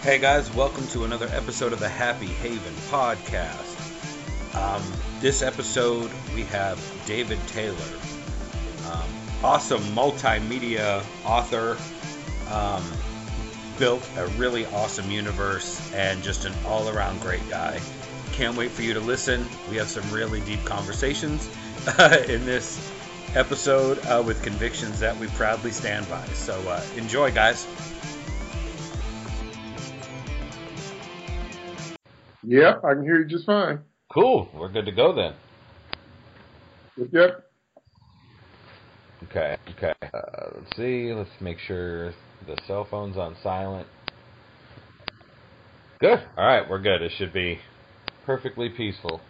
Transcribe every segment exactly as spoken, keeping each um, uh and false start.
Hey guys, welcome to another episode of the Happy Haven Podcast. Um, this episode we have David Taylor, um, awesome multimedia author, um, built a really awesome universe, and just an all-around great guy. Can't wait for you to listen. We have some really deep conversations uh, in this episode uh, with convictions that we proudly stand by. So uh, enjoy, guys. Yep, I can hear you just fine. Cool. We're good to go then. Yep. Okay, okay. Uh, let's see. Let's make sure the cell phone's on silent. Good. All right, we're good. It should be perfectly peaceful.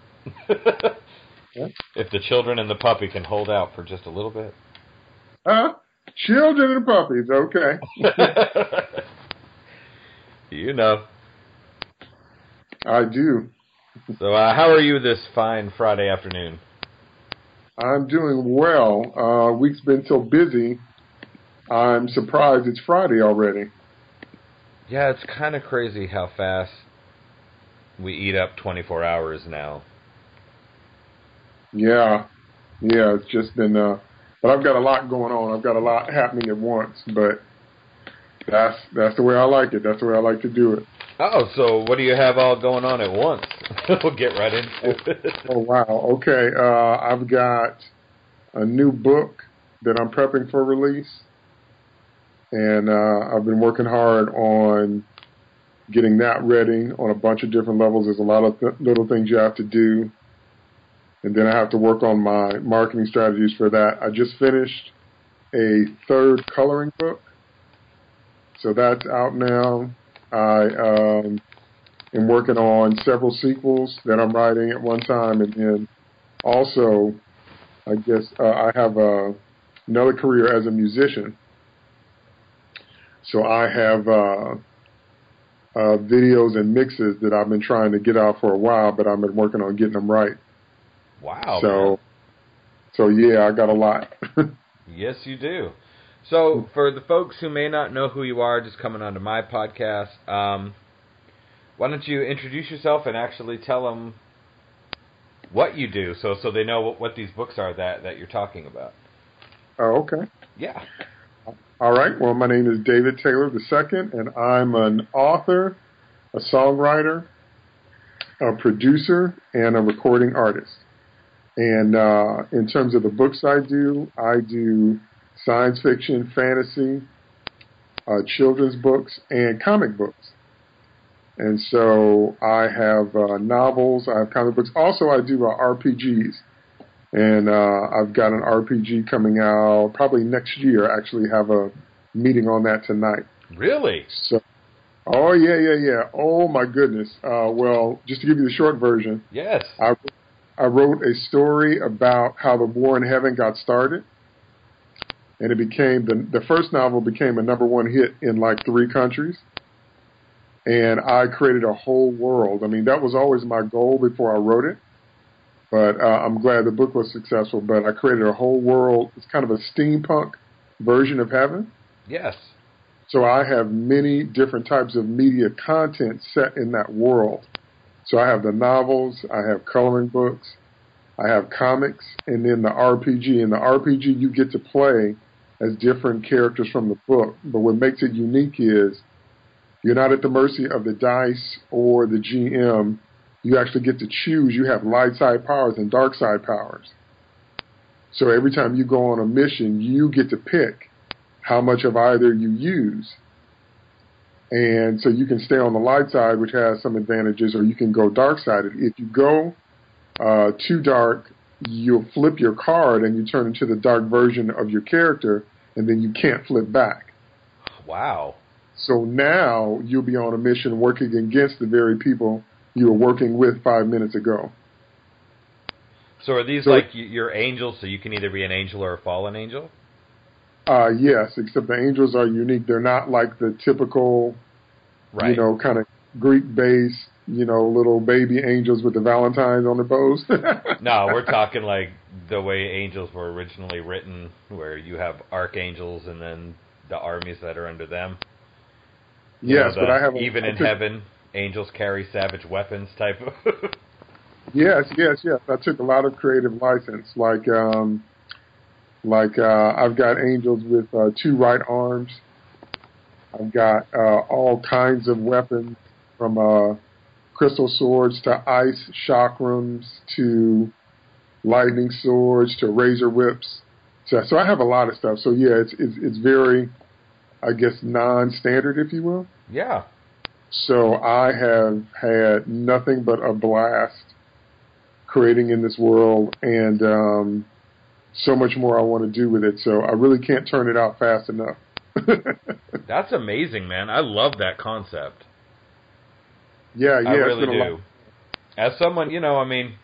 Yeah. If the children and the puppy can hold out for just a little bit. Uh, children and puppies, okay. You know. I do. So uh, how are you this fine Friday afternoon? I'm doing well. Uh, week's been so busy, I'm surprised it's Friday already. Yeah, it's kind of crazy how fast we eat up twenty-four hours now. Yeah. Yeah, it's just been... Uh, but I've got a lot going on. I've got a lot happening at once, but that's that's the way I like it. That's the way I like to do it. Oh, so what do you have all going on at once? We'll get right into it. Oh, oh wow. Okay. Uh, I've got a new book that I'm prepping for release, and uh, I've been working hard on getting that ready on a bunch of different levels. There's a lot of th- little things you have to do, and then I have to work on my marketing strategies for that. I just finished a third coloring book, so that's out now. I um, am working on several sequels that I'm writing at one time, and then also, I guess uh, I have a, another career as a musician. So I have uh, uh, videos and mixes that I've been trying to get out for a while, but I've been working on getting them right. Wow. So, man. so yeah, I got a lot. Yes, you do. So, for the folks who may not know who you are, just coming onto my podcast, um, why don't you introduce yourself and actually tell them what you do, so so they know what, what these books are that, that you're talking about. Oh, okay. Yeah. All right. Well, my name is David Taylor the Second, and I'm an author, a songwriter, a producer, and a recording artist. And uh, in terms of the books I do, I do... science fiction, fantasy, uh, children's books, and comic books. And so I have uh, novels, I have comic books. Also, I do uh, R P Gs. And uh, I've got an R P G coming out probably next year. I actually have a meeting on that tonight. Really? So, oh, yeah, yeah, yeah. Oh, my goodness. Uh, well, just to give you the short version. Yes. I, I wrote a story about how the war in heaven got started. And it became, the, the first novel became a number one hit in like three countries. And I created a whole world. I mean, that was always my goal before I wrote it. But uh, I'm glad the book was successful. But I created a whole world. It's kind of a steampunk version of heaven. Yes. So I have many different types of media content set in that world. So I have the novels, I have coloring books, I have comics, and then the R P G. And the R P G you get to play as different characters from the book. But what makes it unique is you're not at the mercy of the dice or the G M. You actually get to choose. You have light side powers and dark side powers. So every time you go on a mission, you get to pick how much of either you use. And so you can stay on the light side, which has some advantages, or you can go dark sided. If you go uh, too dark, you'll flip your card and you turn into the dark version of your character, and then you can't flip back. Wow. So now you'll be on a mission working against the very people you were working with five minutes ago. So are these so, like your angels, so you can either be an angel or a fallen angel? Uh, yes, except the angels are unique. They're not like the typical, right. you know, kind of Greek-based, you know, little baby angels with the Valentines on the bows. No, we're talking like the way angels were originally written, where you have archangels and then the armies that are under them. Yes, the, but I have a, even I in took, heaven, angels carry savage weapons type of... yes, yes, yes. I took a lot of creative license. Like, um, like uh, I've got angels with uh, two right arms. I've got uh, all kinds of weapons, from uh, crystal swords to ice chakrams to lightning swords to razor whips. So, so I have a lot of stuff. So yeah, it's it's, it's very... I guess, non-standard, if you will. Yeah. So I have had nothing but a blast creating in this world, and um, so much more I want to do with it. So I really can't turn it out fast enough. That's amazing, man. I love that concept. Yeah, yeah. I really do. As someone, you know, I mean,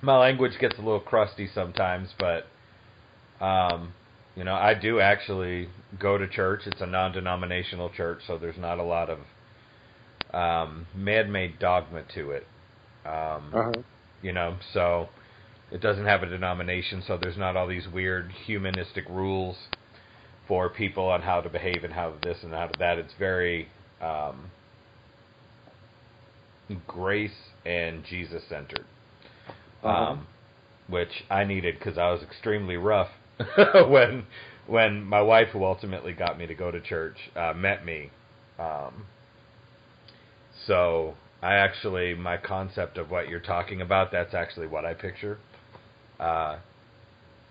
my language gets a little crusty sometimes, but... Um, You know, I do actually go to church. It's a non-denominational church, so there's not a lot of um, man-made dogma to it. Um, uh-huh. You know, so it doesn't have a denomination, so there's not all these weird humanistic rules for people on how to behave and how this and how to that. It's very um, grace and Jesus-centered, uh-huh. um, which I needed because I was extremely rough. when when my wife, who ultimately got me to go to church, uh, met me. Um, so I actually, my concept of what you're talking about, that's actually what I picture. Uh,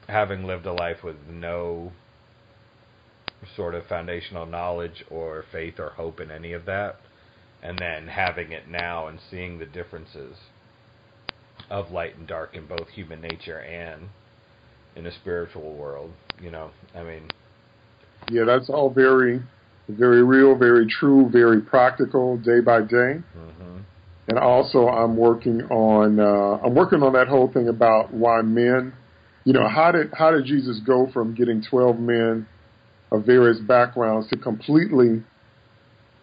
having lived a life with no sort of foundational knowledge or faith or hope in any of that, and then having it now and seeing the differences of light and dark in both human nature and in a spiritual world, you know, I mean. Yeah, that's all very, very real, very true, very practical, day by day. Mm-hmm. And also, I'm working on, uh, I'm working on that whole thing about why men, you know, how did how did Jesus go from getting twelve men of various backgrounds to completely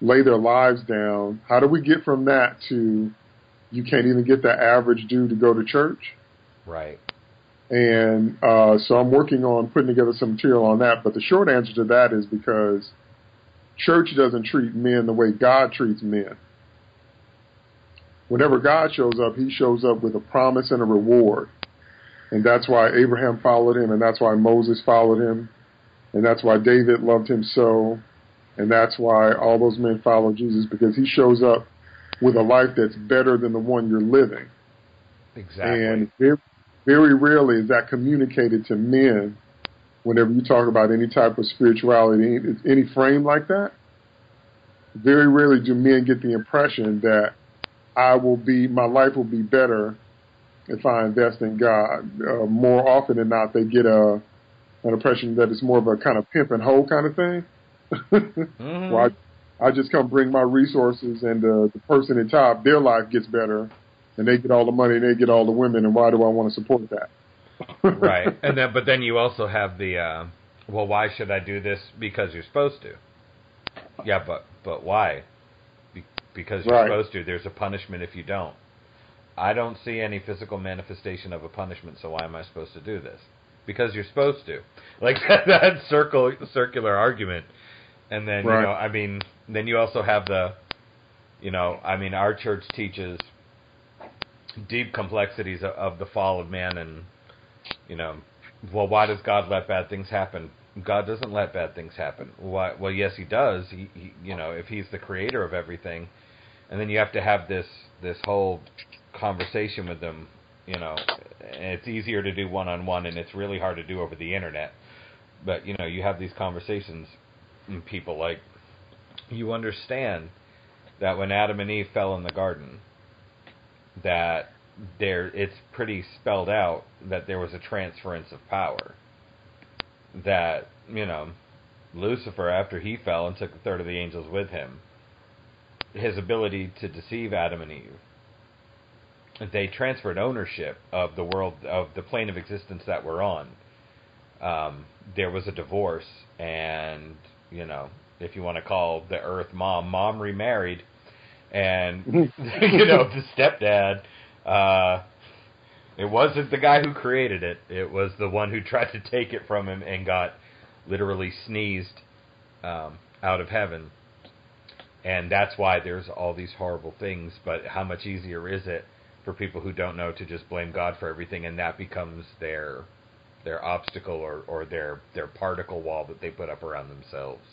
lay their lives down? How do we get from that to you can't even get the average dude to go to church? Right. And uh, so I'm working on putting together some material on that. But the short answer to that is because church doesn't treat men the way God treats men. Whenever God shows up, he shows up with a promise and a reward. And that's why Abraham followed him, and that's why Moses followed him, and that's why David loved him so, and that's why all those men followed Jesus, because he shows up with a life that's better than the one you're living. Exactly. And if very rarely is that communicated to men whenever you talk about any type of spirituality, any frame like that. Very rarely do men get the impression that I will be, my life will be better if I invest in God. Uh, more often than not, they get a an impression that it's more of a kind of pimp and hoe kind of thing. mm-hmm. Where I, I just come bring my resources, and the, the person at top, their life gets better. And they get all the money, and they get all the women, and why do I want to support that? Right. And then, but then you also have the, uh, well, why should I do this? Because you're supposed to. Yeah, but but why? Be- because you're right. supposed to. There's a punishment if you don't. I don't see any physical manifestation of a punishment, so why am I supposed to do this? Because you're supposed to. Like that, that circle, circular argument. And then, right. you know, I mean, then you also have the, you know, I mean, our church teaches deep complexities of the fall of man, and, you know, well, why does God let bad things happen? God doesn't let bad things happen. Why? Well, yes, he does. He, he, you know, if he's the creator of everything. And then you have to have this, this whole conversation with them, you know, and it's easier to do one-on-one, and it's really hard to do over the internet. But, you know, you have these conversations with people like, you understand that when Adam and Eve fell in the garden, that there, it's pretty spelled out that there was a transference of power. That, you know, Lucifer, after he fell and took a third of the angels with him, his ability to deceive Adam and Eve, they transferred ownership of the world, of the plane of existence that we're on. Um, there was a divorce, and, you know, if you want to call the earth mom, mom remarried. And, you know, the stepdad, uh, it wasn't the guy who created it. It was the one who tried to take it from him and got literally sneezed um, out of heaven. And that's why there's all these horrible things. But how much easier is it for people who don't know to just blame God for everything, and that becomes their their obstacle or, or their, their particle wall that they put up around themselves.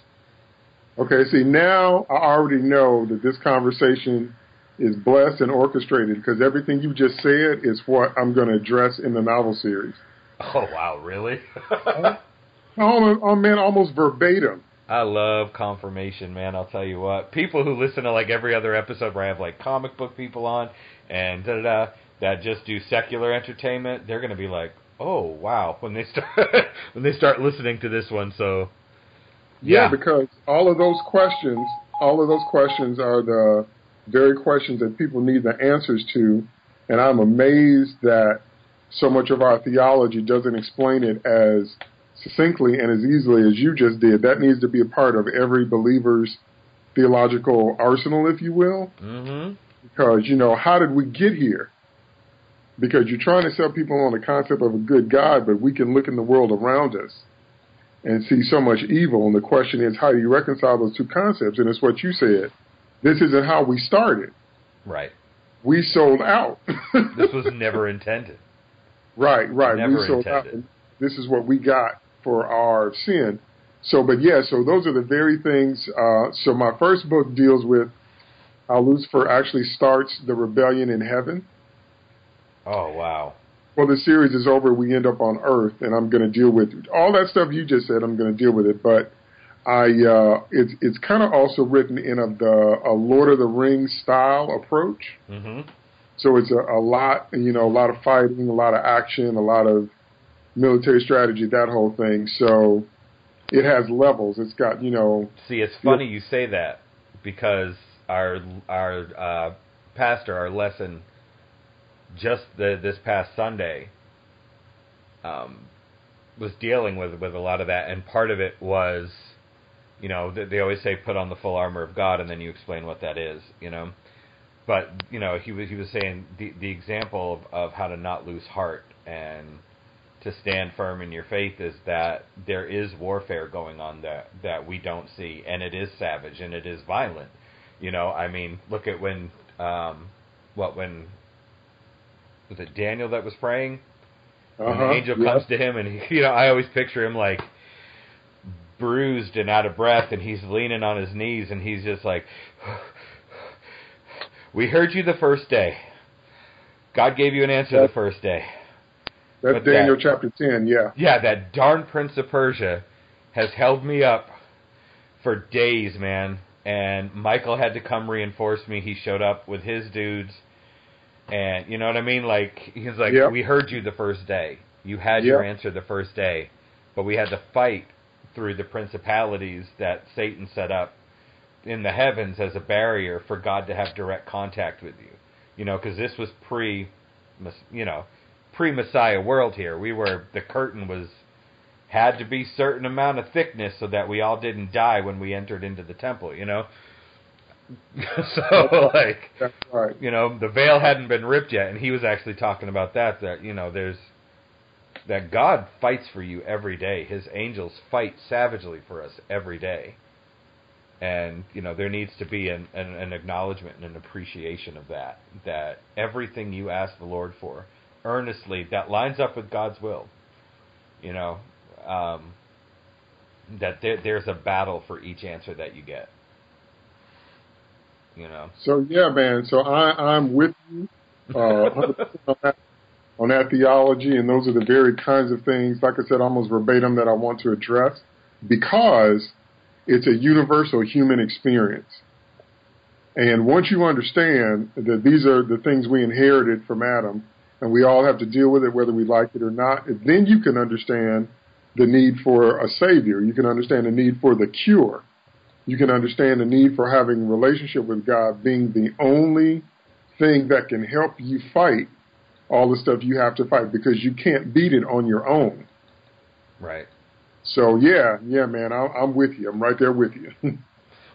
Okay, see, now I already know that this conversation is blessed and orchestrated, because everything you just said is what I'm going to address in the novel series. Oh, wow, really? oh, oh, man, almost verbatim. I love confirmation, man. I'll tell you what. People who listen to, like, every other episode where I have, like, comic book people on and da-da-da that just do secular entertainment, they're going to be like, oh, wow, when they start when they start listening to this one. So, yeah. yeah, because all of those questions, all of those questions are the very questions that people need the answers to, and I'm amazed that so much of our theology doesn't explain it as succinctly and as easily as you just did. That needs to be a part of every believer's theological arsenal, if you will. Mm-hmm. Because, you know, how did we get here? Because you're trying to sell people on the concept of a good God, but we can look in the world around us and see so much evil. And the question is, how do you reconcile those two concepts? And it's what you said. This isn't how we started. Right. We sold out. This was never intended. Right, right. Never we sold intended. Out. And this is what we got for our sin. So, but yeah, so those are the very things. Uh, so my first book deals with how Lucifer actually starts the rebellion in heaven. Oh, wow. Well, the series is over. We end up on Earth, and I'm going to deal with it. All that stuff you just said, I'm going to deal with it. But I, uh, it's it's kind of also written in a, the, a Lord of the Rings style approach. Mm-hmm. So it's a, a lot, you know, a lot of fighting, a lot of action, a lot of military strategy, that whole thing. So it has levels. It's got, you know. See, it's funny you say that, because our our uh, pastor, our lesson just the, this past Sunday, um, was dealing with with a lot of that, and part of it was, you know, they, they always say put on the full armor of God, and then you explain what that is, you know. But you know, he was he was saying the the example of, of how to not lose heart and to stand firm in your faith is that there is warfare going on that, that we don't see, and it is savage and it is violent. You know, I mean, look at when, um, what, when, was it Daniel that was praying? Uh-huh. When the angel yeah. comes to him, and, he, you know, I always picture him, like, bruised and out of breath, and he's leaning on his knees, and he's just like, we heard you the first day. God gave you an answer that's, the first day. That's but Daniel that, chapter ten, yeah. Yeah, that darn prince of Persia has held me up for days, man. And Michael had to come reinforce me. He showed up with his dudes. And you know what I mean? Like, he's like, yep. We heard you the first day. You had yep. your answer the first day. But we had to fight through the principalities that Satan set up in the heavens as a barrier for God to have direct contact with you. You know, because this was pre, you know, pre-Messiah world here. We were, the curtain was, had to be a certain amount of thickness so that we all didn't die when we entered into the temple, you know? So, like, that's right. You know, the veil hadn't been ripped yet, and he was actually talking about that, that, you know, there's, that God fights for you every day. His angels fight savagely for us every day. And, you know, there needs to be an, an, an acknowledgement and an appreciation of that, that everything you ask the Lord for, earnestly, that lines up with God's will, you know? Um, that there, there's a battle for each answer that you get, you know. So yeah, man. So I, I'm with you uh, on, that, on that theology, and those are the very kinds of things, like I said, almost verbatim, that I want to address, because it's a universal human experience. And once you understand that these are the things we inherited from Adam, and we all have to deal with it whether we like it or not, then you can understand the need for a savior. You can understand the need for the cure. You can understand the need for having a relationship with God being the only thing that can help you fight all the stuff you have to fight, because you can't beat it on your own. Right. So, yeah, yeah, man, I'm, I'm with you. I'm right there with you.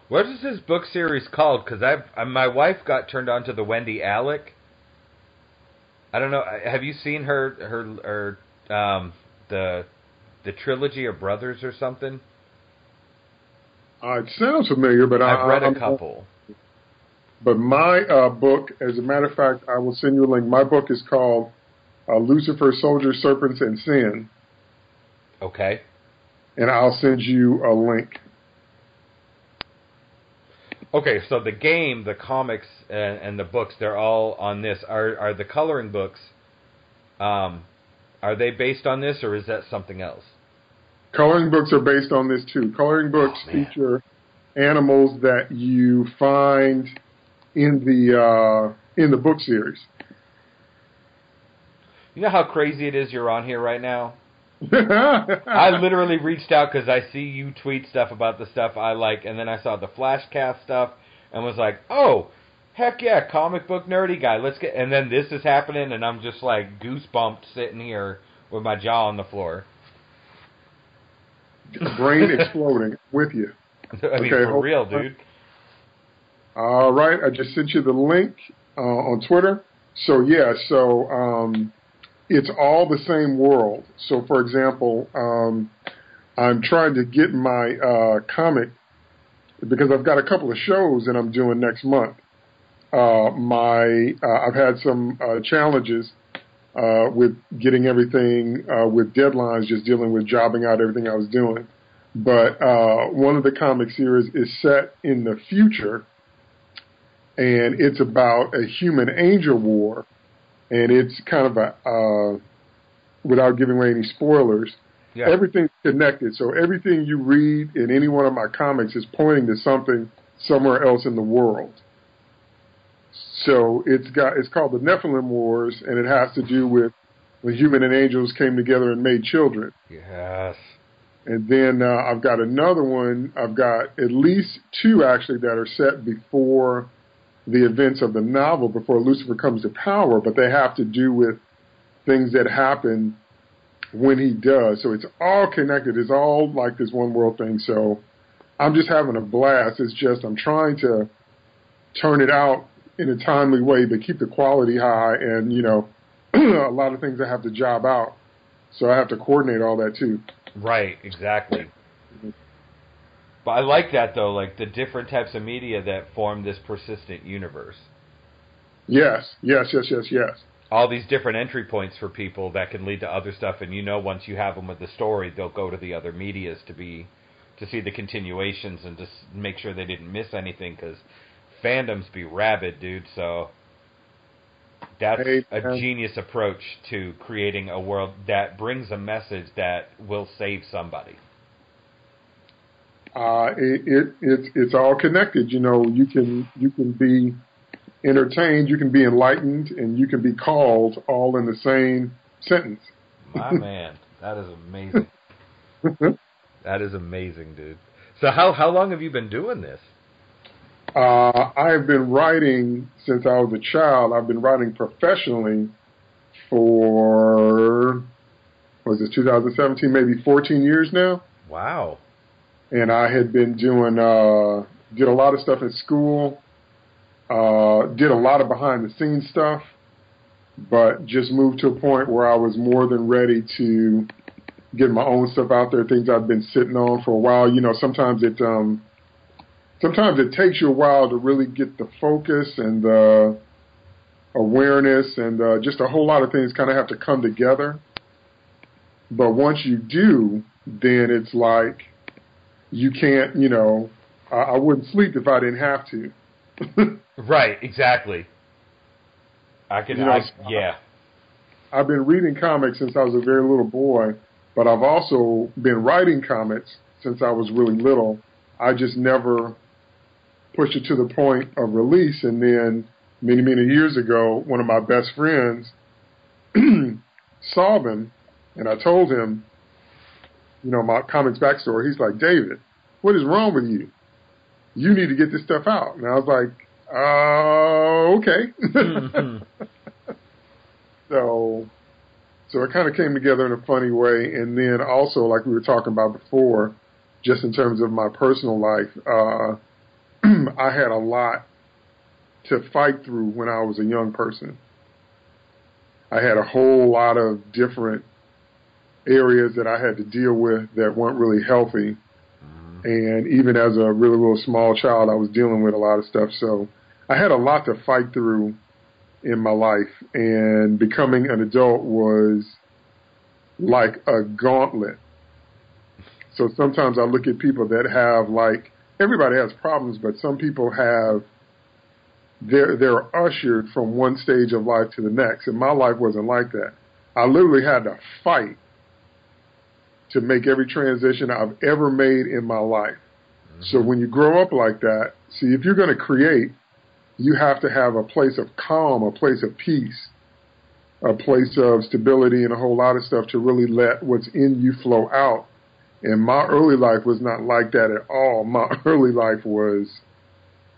What is this book series called? Because I've my wife got turned on to the Wendy Alec. I don't know. Have you seen her, her, her um, the... the trilogy of brothers or something? Uh, it sounds familiar, but I've I, read I'm, a couple. But my uh, book, as a matter of fact, I will send you a link. My book is called uh, Lucifer, Soldier, Serpents, and Sin. Okay. And I'll send you a link. Okay, so the game, the comics, and, and the books, they're all on this. Are are the coloring books, um, are they based on this, or is that something else? Coloring books are based on this, too. Coloring books oh, feature animals that you find in the uh, in the book series. You know how crazy it is you're on here right now? I literally reached out because I see you tweet stuff about the stuff I like, and then I saw the Flashcast stuff and was like, oh, heck yeah, comic book nerdy guy, let's get, and then this is happening, and I'm just like goosebumped sitting here with my jaw on the floor. Brain exploding with you. I mean, okay, for real, on. dude. All right, I just sent you the link uh, on Twitter. So, yeah, so... Um, it's all the same world. So, for example, um, I'm trying to get my uh, comic, because I've got a couple of shows that I'm doing next month. Uh, my uh, I've had some uh, challenges uh, with getting everything, uh, with deadlines, just dealing with jobbing out everything I was doing. But uh, one of the comic series is set in the future, and it's about a human-angel war. And it's kind of a, uh, without giving away any spoilers, yeah. Everything's connected. So everything you read in any one of my comics is pointing to something somewhere else in the world. So it's got it's called The Nephilim Wars, and it has to do with when human and angels came together and made children. Yes. And then uh, I've got another one. I've got at least two, actually, that are set before the events of the novel, before Lucifer comes to power, but they have to do with things that happen when he does. So it's all connected. It's all like this one world thing. So I'm just having a blast. It's just I'm trying to turn it out in a timely way, but keep the quality high and, you know, a lot of things I have to job out. So I have to coordinate all that too. Right, exactly. But I like that, though, like the different types of media that form this persistent universe. Yes, yes, yes, yes, yes. All these different entry points for people that can lead to other stuff, and you know once you have them with the story, they'll go to the other medias to be to see the continuations and just make sure they didn't miss anything, because fandoms be rabid, dude, so that's hey, a man. genius approach to creating a world that brings a message that will save somebody. Uh, it, it, it's, it's all connected. You know, you can, you can be entertained, you can be enlightened, and you can be called all in the same sentence. My man, that is amazing. That is amazing, dude. So how, how long have you been doing this? Uh, I have been writing since I was a child. I've been writing professionally for, was it two thousand seventeen, maybe fourteen years now? Wow. And I had been doing, uh, did a lot of stuff in school, uh, did a lot of behind-the-scenes stuff, but just moved to a point where I was more than ready to get my own stuff out there, things I've been sitting on for a while. You know, sometimes it um, sometimes it takes you a while to really get the focus and the awareness and uh, just a whole lot of things kind of have to come together. But once you do, then it's like, you can't, you know, I, I wouldn't sleep if I didn't have to. Right, exactly. I can, you know, I, yeah. I, I've been reading comics since I was a very little boy, but I've also been writing comics since I was really little. I just never pushed it to the point of release. And then many, many years ago, one of my best friends saw them, and I told him, you know, my comics backstory. He's like, David, what is wrong with you? You need to get this stuff out. And I was like, oh, uh, okay. Mm-hmm. so, so it kind of came together in a funny way. And then also, like we were talking about before, just in terms of my personal life, uh, I had a lot to fight through when I was a young person. I had a whole lot of different areas that I had to deal with that weren't really healthy. Mm-hmm. And even as a really, really small child, I was dealing with a lot of stuff. So I had a lot to fight through in my life. And becoming an adult was like a gauntlet. So sometimes I look at people that have, like, everybody has problems, but some people have, they're, they're ushered from one stage of life to the next. And my life wasn't like that. I literally had to fight to make every transition I've ever made in my life. Mm-hmm. So when you grow up like that, see, if you're going to create, you have to have a place of calm, a place of peace, a place of stability, and a whole lot of stuff to really let what's in you flow out. And my early life was not like that at all. My early life was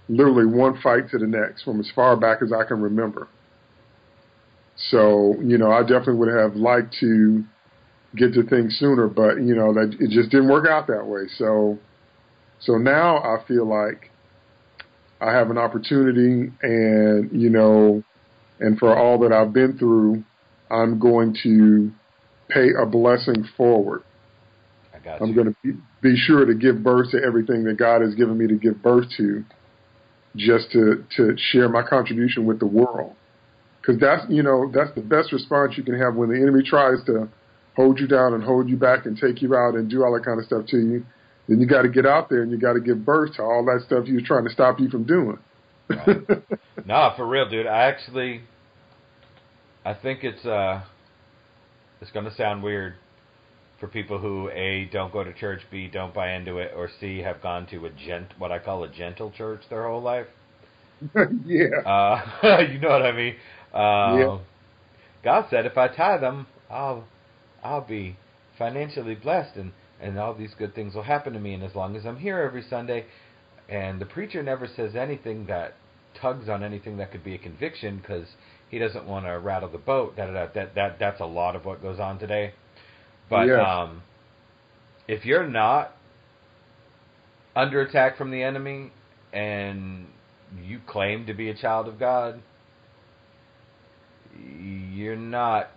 literally one fight to the next from as far back as I can remember. So, you know, I definitely would have liked to get to things sooner, but, you know, that it just didn't work out that way. So, so now I feel like I have an opportunity, and, you know, and for all that I've been through, I'm going to pay a blessing forward. I got you. I'm going to be sure to give birth to everything that God has given me to give birth to, just to, to share my contribution with the world. Because that's, you know, that's the best response you can have when the enemy tries to hold you down and hold you back and take you out and do all that kind of stuff to you. Then you got to get out there and you got to give birth to all that stuff he was trying to stop you from doing. Right. Nah, for real, dude. I actually, I think it's uh, it's going to sound weird for people who, A, don't go to church, B, don't buy into it, or C, have gone to a gent, what I call a gentle church their whole life. Yeah. Uh, you know what I mean? Uh, yeah. God said, if I tithe them, I'll, I'll be financially blessed, and, and all these good things will happen to me, and as long as I'm here every Sunday, and the preacher never says anything that tugs on anything that could be a conviction, because he doesn't want to rattle the boat, da, da, da, that, that, that's a lot of what goes on today. But yes. um, if you're not under attack from the enemy, and you claim to be a child of God, you're not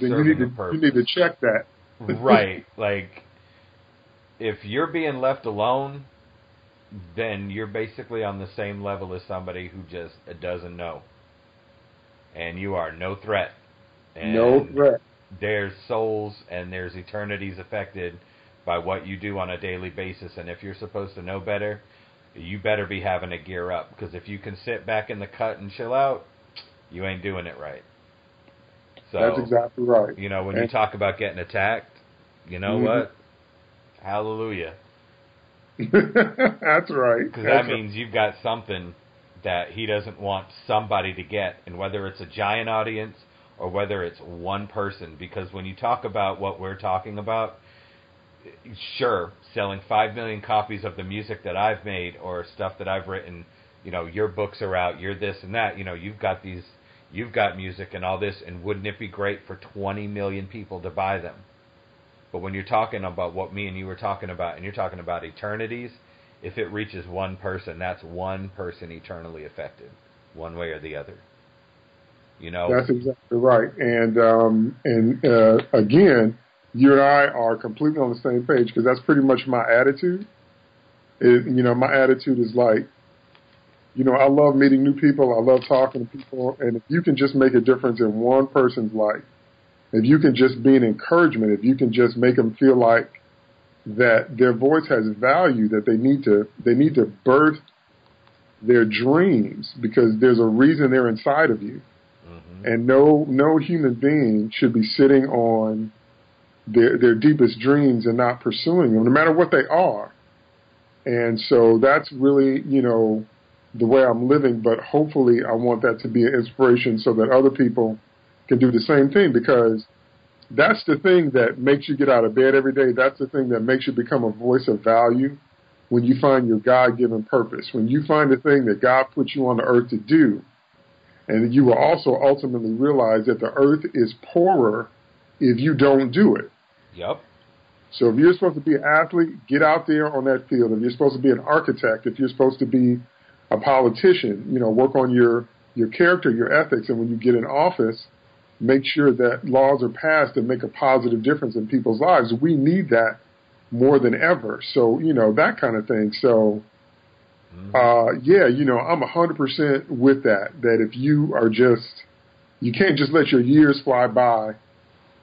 then serving you need to, the purpose. You need to check that. Right. Like, if you're being left alone, then you're basically on the same level as somebody who just doesn't know. And you are no threat. And no threat. There's souls and there's eternities affected by what you do on a daily basis. And if you're supposed to know better, you better be having to gear up, because if you can sit back in the cut and chill out, you ain't doing it right. So, that's exactly right. You know, when and, you talk about getting attacked, you know mm-hmm. what? Hallelujah. That's right. Because that means you've got something that he doesn't want somebody to get, and whether it's a giant audience or whether it's one person, because when you talk about what we're talking about, sure, selling five million copies of the music that I've made or stuff that I've written, you know, your books are out, you're this and that, you know, you've got these, you've got music and all this, and wouldn't it be great for twenty million people to buy them? But when you're talking about what me and you were talking about, and you're talking about eternities, if it reaches one person, that's one person eternally affected, one way or the other. You know, that's exactly right. And um, and uh, again, you and I are completely on the same page, because that's pretty much my attitude. It, you know, my attitude is like, you know, I love meeting new people. I love talking to people. And if you can just make a difference in one person's life, if you can just be an encouragement, if you can just make them feel like that their voice has value, that they need to they need to birth their dreams, because there's a reason they're inside of you. Mm-hmm. And no no human being should be sitting on their their deepest dreams and not pursuing them, no matter what they are. And so that's really, you know, the way I'm living, but hopefully I want that to be an inspiration so that other people can do the same thing, because that's the thing that makes you get out of bed every day. That's the thing that makes you become a voice of value, when you find your God-given purpose, when you find the thing that God put you on the earth to do. And you will also ultimately realize that the earth is poorer if you don't do it. Yep. So if you're supposed to be an athlete, get out there on that field. If you're supposed to be an architect, if you're supposed to be a politician, you know, work on your, your character, your ethics, and when you get in office, make sure that laws are passed and make a positive difference in people's lives. We need that more than ever. So, you know, that kind of thing. So, uh, yeah, you know, I'm one hundred percent with that, that if you are just, you can't just let your years fly by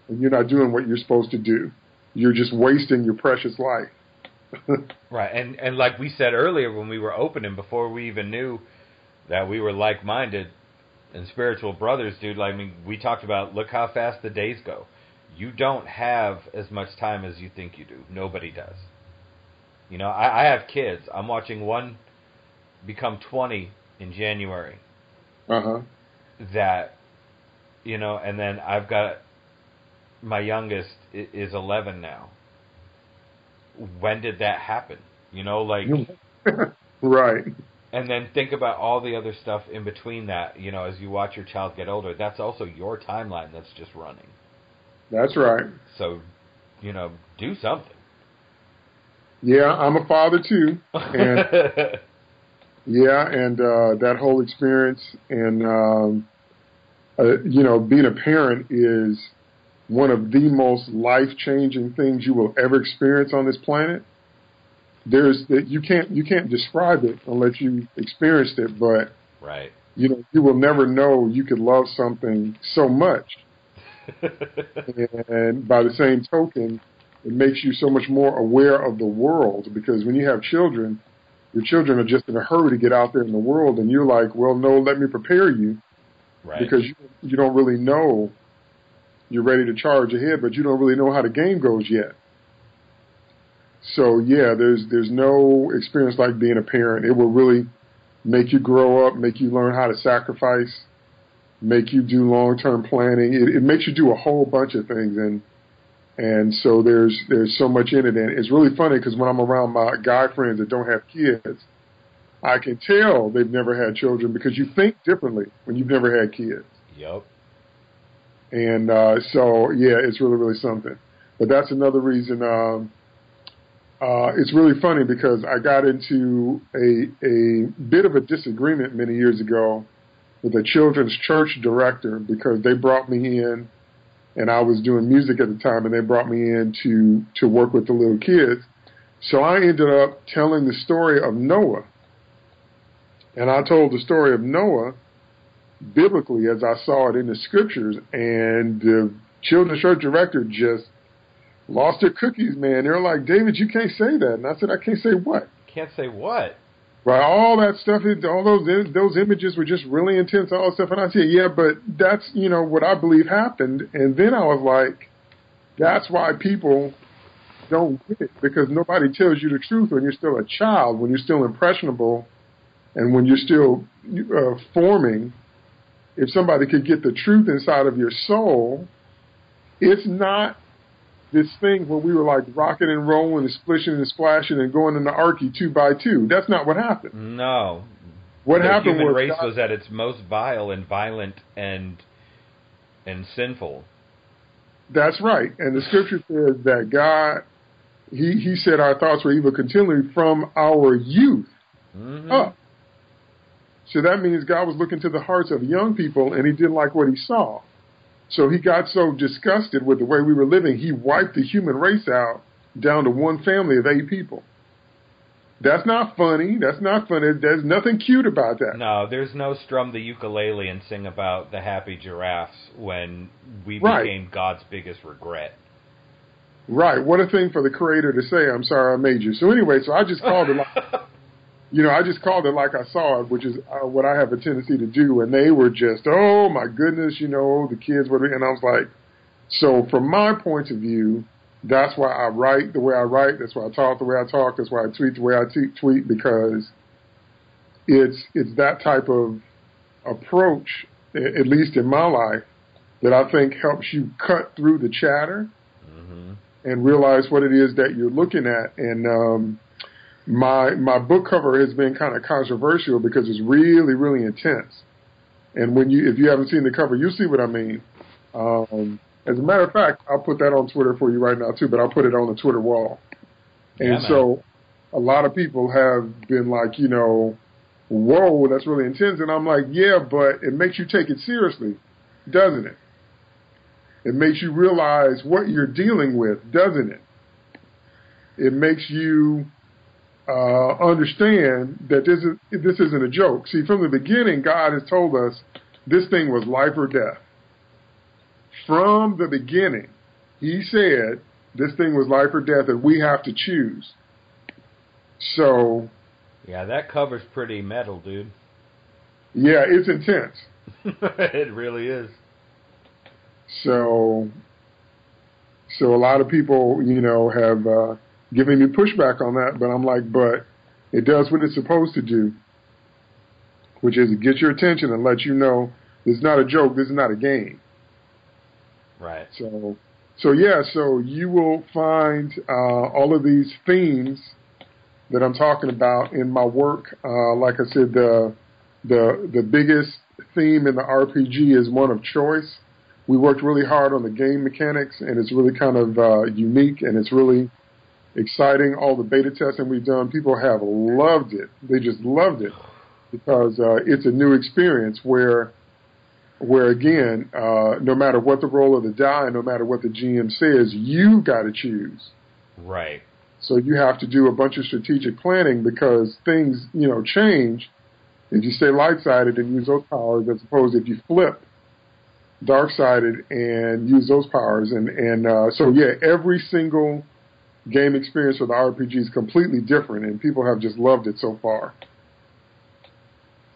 and you're not doing what you're supposed to do. You're just wasting your precious life. Right. And, and like we said earlier when we were opening, before we even knew that we were like-minded and spiritual brothers, dude, like, I mean, we talked about, look how fast the days go. You don't have as much time as you think you do. Nobody does. You know, I, I have kids. I'm watching one become twenty in January. Uh-huh. That, you know, and then I've got my youngest is eleven now. When did that happen? You know, like... Right. And then think about all the other stuff in between that, you know, as you watch your child get older. That's also your timeline that's just running. That's right. So, you know, do something. Yeah, I'm a father too. And yeah, and uh, that whole experience and, um, uh, you know, being a parent is one of the most life-changing things you will ever experience on this planet. There's that you can't you can't describe it unless you experienced it, but right. You know, you will never know you could love something so much. And by the same token, it makes you so much more aware of the world, because when you have children, your children are just in a hurry to get out there in the world, and you're like, well, no, let me prepare you, right? Because you, you don't really know. You're ready to charge ahead, but you don't really know how the game goes yet. So, yeah, there's there's no experience like being a parent. It will really make you grow up, make you learn how to sacrifice, make you do long-term planning. It, it makes you do a whole bunch of things, and and so there's there's so much in it. And it's really funny because when I'm around my guy friends that don't have kids, I can tell they've never had children, because you think differently when you've never had kids. Yep. And uh, so, yeah, it's really, really something. But that's another reason... Um, Uh, it's really funny because I got into a, a bit of a disagreement many years ago with a children's church director, because they brought me in, and I was doing music at the time, and they brought me in to, to work with the little kids. So I ended up telling the story of Noah. And I told the story of Noah biblically as I saw it in the scriptures, and the children's church director just lost their cookies, man. They were like, David, you can't say that. And I said, I can't say what? Can't say what? Right, all that stuff, all those those images were just really intense, all that stuff. And I said, yeah, but that's, you know, what I believe happened. And then I was like, that's why people don't get it, because nobody tells you the truth when you're still a child, when you're still impressionable, and when you're still uh, forming. If somebody could get the truth inside of your soul, it's not this thing where we were like rocking and rolling and splishing and splashing and going in the Arky two by two. That's not what happened. No. What the happened human was race God, was at its most vile and violent and and sinful. That's right. And the scripture says that God, he, he said our thoughts were evil continually from our youth mm-hmm. up. So that means God was looking to the hearts of young people, and he didn't like what he saw. So he got so disgusted with the way we were living, he wiped the human race out down to one family of eight people. That's not funny. That's not funny. There's nothing cute about that. No, there's no strum the ukulele and sing about the happy giraffes when we right. became God's biggest regret. Right. What a thing for the creator to say, I'm sorry I made you. So anyway, so I just called it like, you know, I just called it like I saw it, which is uh, what I have a tendency to do. And they were just, oh, my goodness, you know, the kids were. And I was like, so from my point of view, that's why I write the way I write. That's why I talk the way I talk. That's why I tweet the way I t- tweet, because it's it's that type of approach, at least in my life, that I think helps you cut through the chatter mm-hmm. and realize what it is that you're looking at. And, um My my book cover has been kind of controversial because it's really, really intense. And when you if you haven't seen the cover, you'll see what I mean. Um, as a matter of fact, I'll put that on Twitter for you right now, too, but I'll put it on the Twitter wall. And yeah, so a lot of people have been like, you know, whoa, that's really intense. And I'm like, yeah, but it makes you take it seriously, doesn't it? It makes you realize what you're dealing with, doesn't it? it makes you uh, understand that this is this isn't a joke. See, from the beginning, God has told us this thing was life or death. From the beginning, he said this thing was life or death, and we have to choose. So, yeah, that cover's pretty metal, dude. Yeah, it's intense. It really is. So, so a lot of people, you know, have uh, given me pushback on that, but I'm like, but it does what it's supposed to do, which is get your attention and let you know this is not a joke, this is not a game. Right. So, so yeah, so you will find uh, all of these themes that I'm talking about in my work. Uh, like I said, the the the biggest theme in the R P G is one of choice. We worked really hard on the game mechanics, and it's really kind of uh, unique, and it's really exciting. All the beta testing we've done, people have loved it. They just loved it because uh, it's a new experience where, where again, uh, no matter what the roll of the die, no matter what the G M says, you've got to choose. Right. So you have to do a bunch of strategic planning because things, you know, change if you stay light-sided and use those powers as opposed to if you flip dark-sided and use those powers. And, and uh, so, yeah, every single game experience with the R P G is completely different, and people have just loved it so far.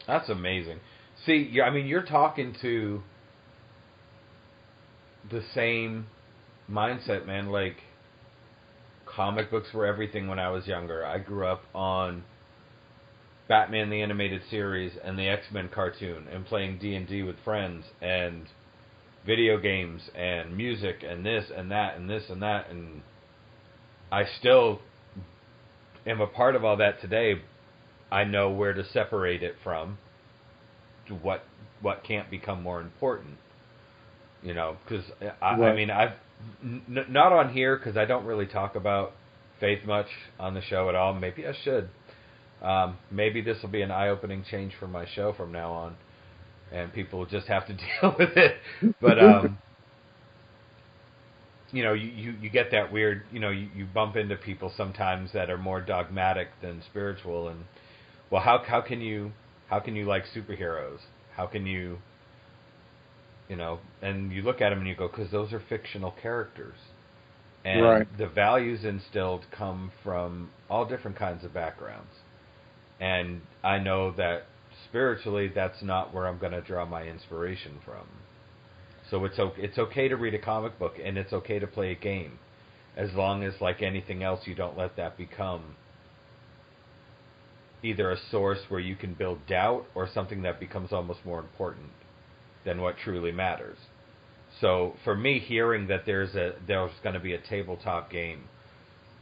That's amazing. See, I mean, you're talking to the same mindset, man. Like, comic books were everything when I was younger. I grew up on Batman the Animated Series and the X-Men cartoon and playing D and D with friends and video games and music and this and that and this and that, and I still am a part of all that today. I know where to separate it from to what what can't become more important, you know, because I, right. I mean, I've n- not on here because I don't really talk about faith much on the show at all. Maybe I should. Um, maybe this will be an eye-opening change for my show from now on, and people just have to deal with it. But, um, you know, you, you, you get that weird, you know, you, you bump into people sometimes that are more dogmatic than spiritual. And, well, how how can you, how can you like superheroes? How can you, you know, and you look at them and you go, because those are fictional characters. And right. The values instilled come from all different kinds of backgrounds. And I know that spiritually, that's not where I'm going to draw my inspiration from. So it's okay, it's okay to read a comic book, and it's okay to play a game, as long as, like anything else, you don't let that become either a source where you can build doubt or something that becomes almost more important than what truly matters. So for me, hearing that there's a there's going to be a tabletop game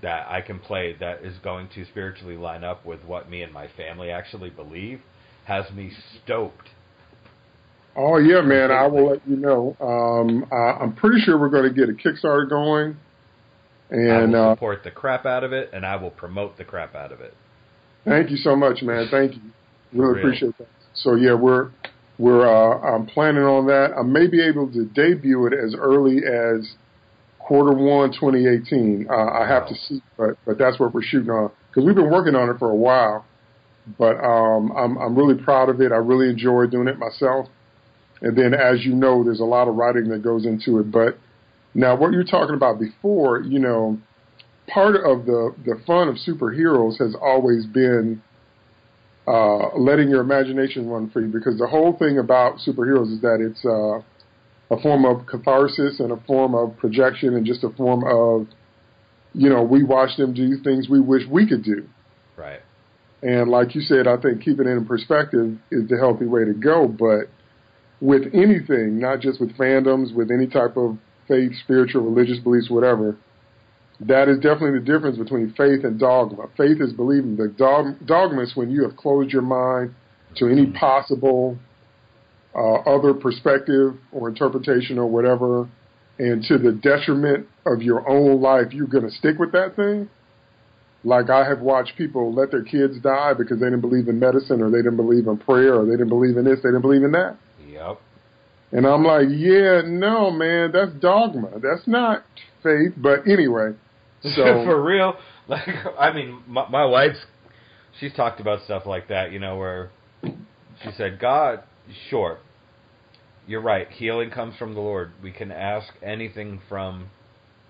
that I can play that is going to spiritually line up with what me and my family actually believe has me stoked. Oh, yeah, man. I will let you know. Um, I, I'm pretty sure we're going to get a Kickstarter going. And I will support uh, the crap out of it, and I will promote the crap out of it. Thank you so much, man. Thank you. Really, really? Appreciate that. So, yeah, we're we're uh, I'm planning on that. I may be able to debut it as early as Quarter one, twenty eighteen. Uh, I have to see, but but that's what we're shooting on because we've been working on it for a while. But um, I'm I'm really proud of it. I really enjoy doing it myself. And then, as you know, there's a lot of writing that goes into it. But now, what you're talking about before, you know, part of the the fun of superheroes has always been uh, letting your imagination run free, because the whole thing about superheroes is that it's uh, a form of catharsis and a form of projection and just a form of, you know, we watch them do things we wish we could do. Right. And like you said, I think keeping it in perspective is the healthy way to go. But with anything, not just with fandoms, with any type of faith, spiritual, religious beliefs, whatever, that is definitely the difference between faith and dogma. Faith is believing. The dog- dogma is when you have closed your mind to any possible Uh, other perspective or interpretation or whatever, and to the detriment of your own life, you're going to stick with that thing. Like I have watched people let their kids die because they didn't believe in medicine or they didn't believe in prayer or they didn't believe in this, they didn't believe in that. Yep. And I'm like, yeah, no, man, that's dogma. That's not faith. But anyway. So for real? Like, I mean, my, my wife's, she's talked about stuff like that, you know, where she said, God, sure, you're right, healing comes from the Lord. We can ask anything from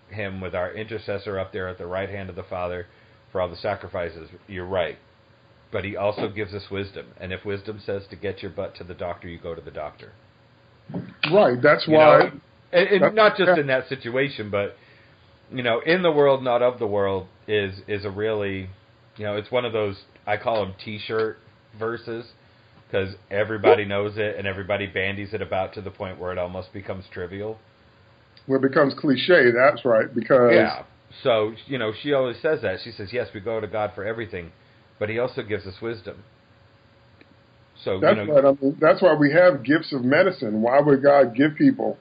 him with our intercessor up there at the right hand of the Father for all the sacrifices. You're right. But he also gives us wisdom. And if wisdom says to get your butt to the doctor, you go to the doctor. Right. That's you why. Know, and, and that's, not just yeah. in that situation, but, you know, in the world, not of the world is, is a really, you know, it's one of those, I call them T-shirt verses, because everybody knows it and everybody bandies it about to the point where it almost becomes trivial. Well, it becomes cliche. That's right. Because. Yeah. So, you know, she always says that. She says, yes, we go to God for everything, but he also gives us wisdom. So that's, you know, right. I mean, that's why we have gifts of medicine. Why would God give people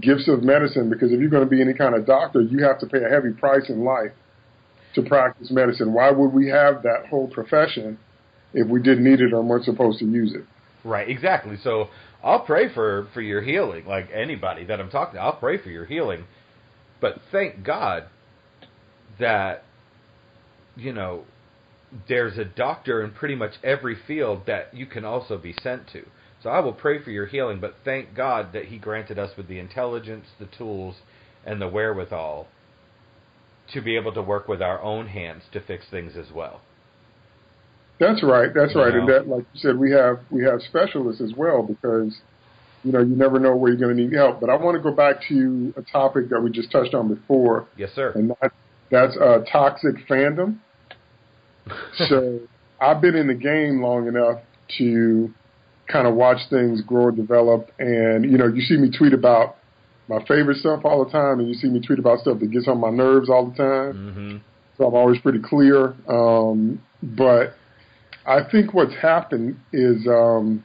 gifts of medicine? Because if you're going to be any kind of doctor, you have to pay a heavy price in life to practice medicine. Why would we have that whole profession if we didn't need it or weren't supposed to use it? Right, exactly. So I'll pray for, for your healing, like anybody that I'm talking to. I'll pray for your healing. But thank God that, you know, there's a doctor in pretty much every field that you can also be sent to. So I will pray for your healing, but thank God that he granted us with the intelligence, the tools, and the wherewithal to be able to work with our own hands to fix things as well. That's right. That's you right. Know? And that, like you said, we have we have specialists as well, because, you know, you never know where you're going to need help. But I want to go back to a topic that we just touched on before. Yes, sir. And that, that's uh, toxic fandom. So I've been in the game long enough to kind of watch things grow and develop. And, you know, you see me tweet about my favorite stuff all the time, and you see me tweet about stuff that gets on my nerves all the time. Mm-hmm. So I'm always pretty clear. Um, but I think what's happened is um,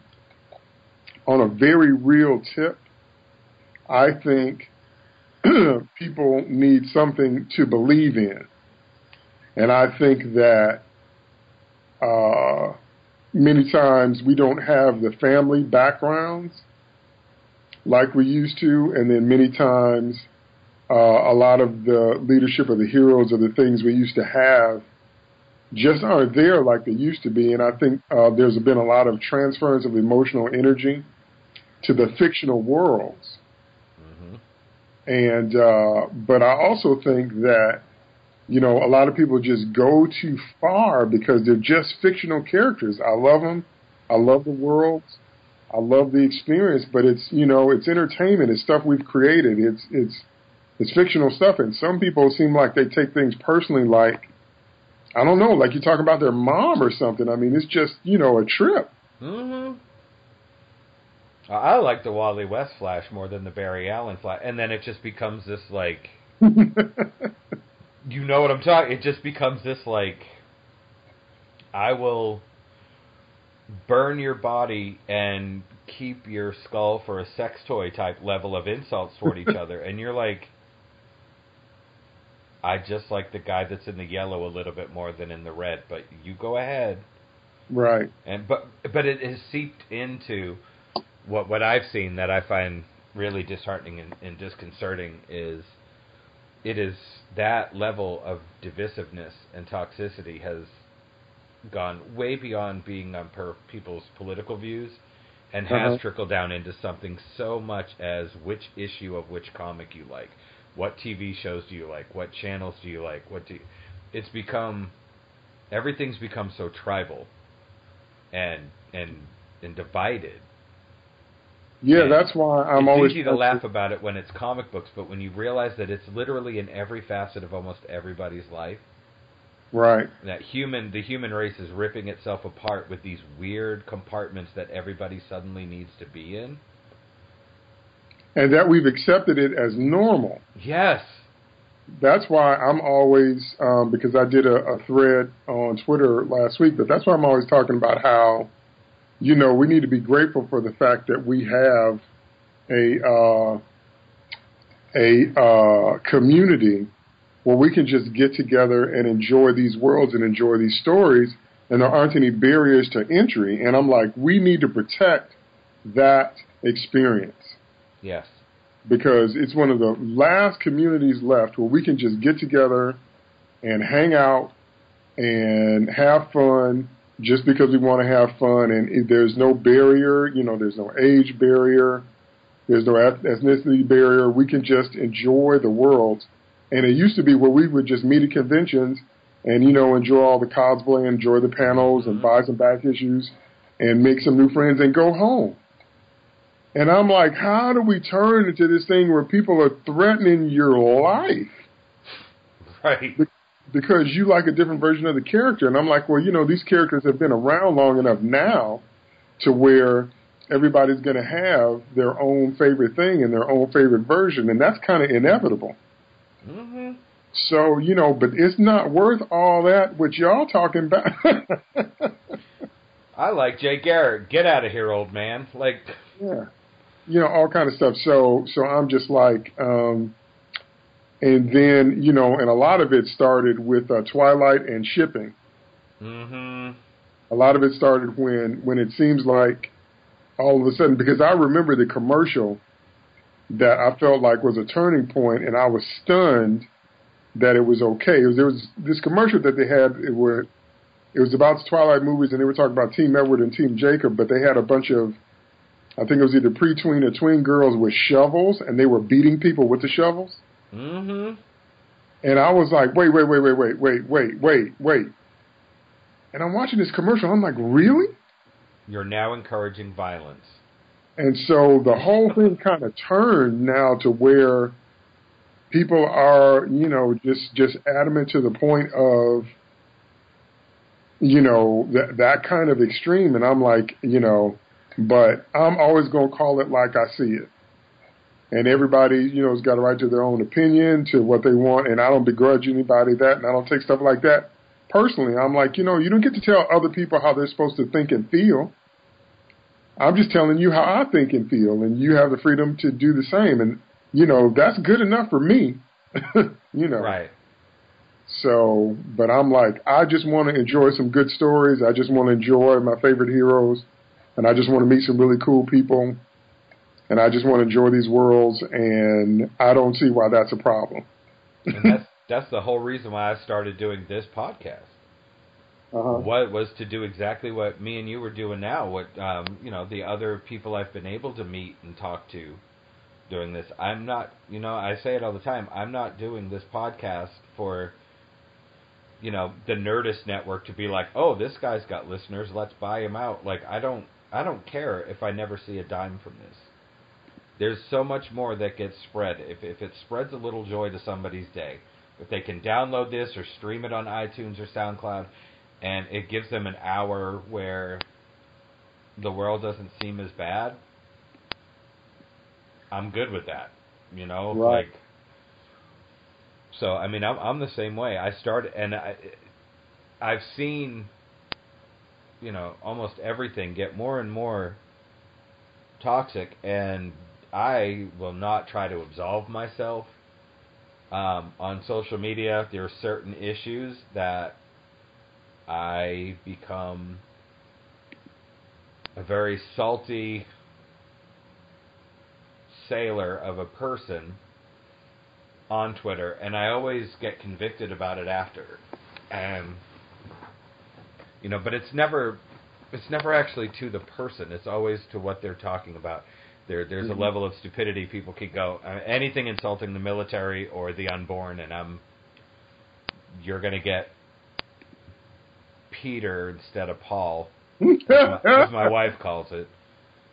on a very real tip, I think people need something to believe in. And I think that uh, many times we don't have the family backgrounds like we used to, and then many times uh, a lot of the leadership of the heroes or the things we used to have just aren't there like they used to be. And I think uh, there's been a lot of transference of emotional energy to the fictional worlds. Mm-hmm. And uh, but I also think that, you know, a lot of people just go too far because they're just fictional characters. I love them. I love the worlds. I love the experience. But it's, you know, it's entertainment. It's stuff we've created. It's it's it's fictional stuff. And some people seem like they take things personally, like, I don't know, like you're talking about their mom or something. I mean, it's just, you know, a trip. Mm-hmm. I like the Wally West Flash more than the Barry Allen Flash. And then it just becomes this, like... You know what I'm talking? It just becomes this, like, I will burn your body and keep your skull for a sex toy type level of insults toward each other. And you're like, I just like the guy that's in the yellow a little bit more than in the red, but you go ahead. Right. And But but it has seeped into what, what I've seen that I find really disheartening and, and disconcerting is... It is that level of divisiveness and toxicity has gone way beyond being on per people's political views and has uh-huh. trickled down into something so much as which issue of which comic you like, what T V shows do you like, what channels do you like, what do you, it's become, everything's become so tribal and and and divided. Yeah, and that's why I'm it's always... It's easy to laugh about it when it's comic books, but when you realize that it's literally in every facet of almost everybody's life. Right. That human, the human race is ripping itself apart with these weird compartments that everybody suddenly needs to be in. And that we've accepted it as normal. Yes. That's why I'm always, um, because I did a, a thread on Twitter last week, but that's why I'm always talking about how, you know, we need to be grateful for the fact that we have a uh, a uh, community where we can just get together and enjoy these worlds and enjoy these stories, and there aren't any barriers to entry. And I'm like, we need to protect that experience. Yes. Because it's one of the last communities left where we can just get together and hang out and have fun just because we want to have fun. And there's no barrier, you know, there's no age barrier, there's no ethnicity barrier. We can just enjoy the world. And it used to be where we would just meet at conventions and, you know, enjoy all the cosplay, enjoy the panels, and buy some back issues and make some new friends and go home. And I'm like, how do we turn into this thing where people are threatening your life? Right. Because you like a different version of the character. And I'm like, well, you know, these characters have been around long enough now to where everybody's going to have their own favorite thing and their own favorite version. And that's kind of inevitable. Mm-hmm. So, you know, but it's not worth all that, what y'all talking about. I like Jay Garrick. Get out of here, old man. Like, yeah, you know, all kind of stuff. So, so I'm just like, um, and then, you know, and a lot of it started with uh, Twilight and shipping. Mm-hmm. A lot of it started when, when it seems like all of a sudden, because I remember the commercial that I felt like was a turning point, and I was stunned that it was okay. It was, there was this commercial that they had it were it was about Twilight movies, and they were talking about Team Edward and Team Jacob, but they had a bunch of, I think it was either pre-tween or tween girls with shovels, and they were beating people with the shovels. Mm-hmm. And I was like, wait, wait, wait, wait, wait, wait, wait, wait, wait. And I'm watching this commercial, I'm like, really? You're now encouraging violence. And so the whole thing kind of turned now to where people are, you know, just, just adamant to the point of, you know, that that kind of extreme. And I'm like, you know, but I'm always going to call it like I see it. And everybody, you know, has got a right to their own opinion, to what they want. And I don't begrudge anybody that. And I don't take stuff like that personally. I'm like, you know, you don't get to tell other people how they're supposed to think and feel. I'm just telling you how I think and feel. And you have the freedom to do the same. And, you know, that's good enough for me, you know. Right. So, but I'm like, I just want to enjoy some good stories. I just want to enjoy my favorite heroes. And I just want to meet some really cool people. And I just want to enjoy these worlds. And I don't see why that's a problem. And that's, that's the whole reason why I started doing this podcast. Uh-huh. What was to do exactly what me and you were doing now, what, um, you know, the other people I've been able to meet and talk to doing this. I'm not, you know, I say it all the time, I'm not doing this podcast for, you know, the Nerdist Network to be like, oh, this guy's got listeners, let's buy him out. Like, I don't, I don't care if I never see a dime from this. There's so much more that gets spread. If, if it spreads a little joy to somebody's day, if they can download this or stream it on iTunes or SoundCloud, and it gives them an hour where the world doesn't seem as bad, I'm good with that, you know. Right. Like, so I mean, I'm I'm the same way. I started, and I, I've seen, you know, almost everything get more and more toxic, and I will not try to absolve myself. Um, on social media, there are certain issues that I become a very salty sailor of a person on Twitter, and I always get convicted about it after. And, you know, but it's never it's never actually to the person. It's always to what they're talking about. There, there's mm-hmm. a level of stupidity people can go, uh, anything insulting the military or the unborn, and I'm, you're going to get Peter instead of Paul, as, my, as my wife calls it.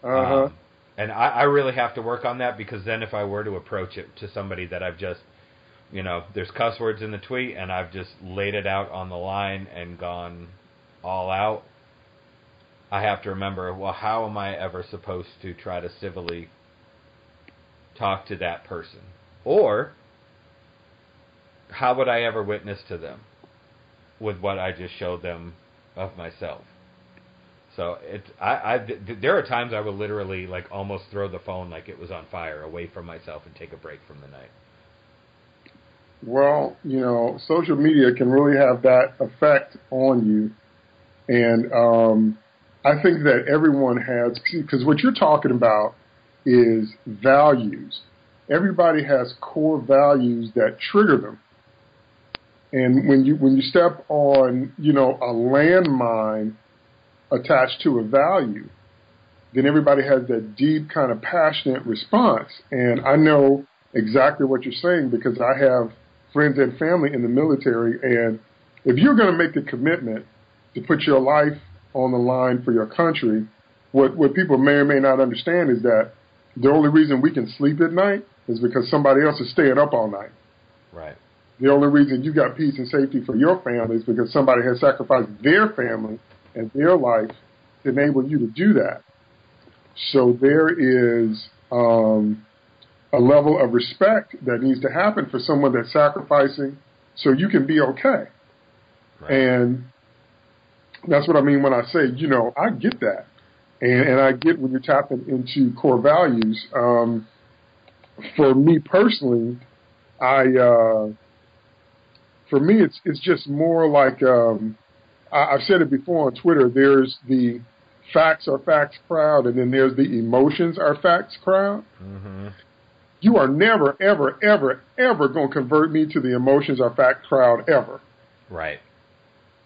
Uh-huh. Um, and I, I really have to work on that, because then if I were to approach it to somebody that I've just, you know, there's cuss words in the tweet, and I've just laid it out on the line and gone all out, I have to remember, well, how am I ever supposed to try to civilly talk to that person? Or how would I ever witness to them with what I just showed them of myself? So it's, I, I, there are times I will literally like almost throw the phone like it was on fire away from myself and take a break from the night. Well, you know, social media can really have that effect on you. And um, I think that everyone has, because what you're talking about is values. Everybody has core values that trigger them. And when you when you step on, you know, a landmine attached to a value, then everybody has that deep kind of passionate response. And I know exactly what you're saying because I have friends and family in the military. And if you're going to make the commitment to put your life on the line for your country, what, what people may or may not understand is that the only reason we can sleep at night is because somebody else is staying up all night. Right. The only reason you got peace and safety for your family is because somebody has sacrificed their family and their life to enable you to do that. So there is um, a level of respect that needs to happen for someone that's sacrificing so you can be okay. Right. And that's what I mean when I say, you know, I get that. And, and I get when you're tapping into core values. Um, for me personally, I... Uh, For me, it's it's just more like um, I, I've said it before on Twitter. There's the facts are facts crowd, and then there's the emotions are facts crowd. Mm-hmm. You are never, ever, ever, ever going to convert me to the emotions are facts crowd ever. Right.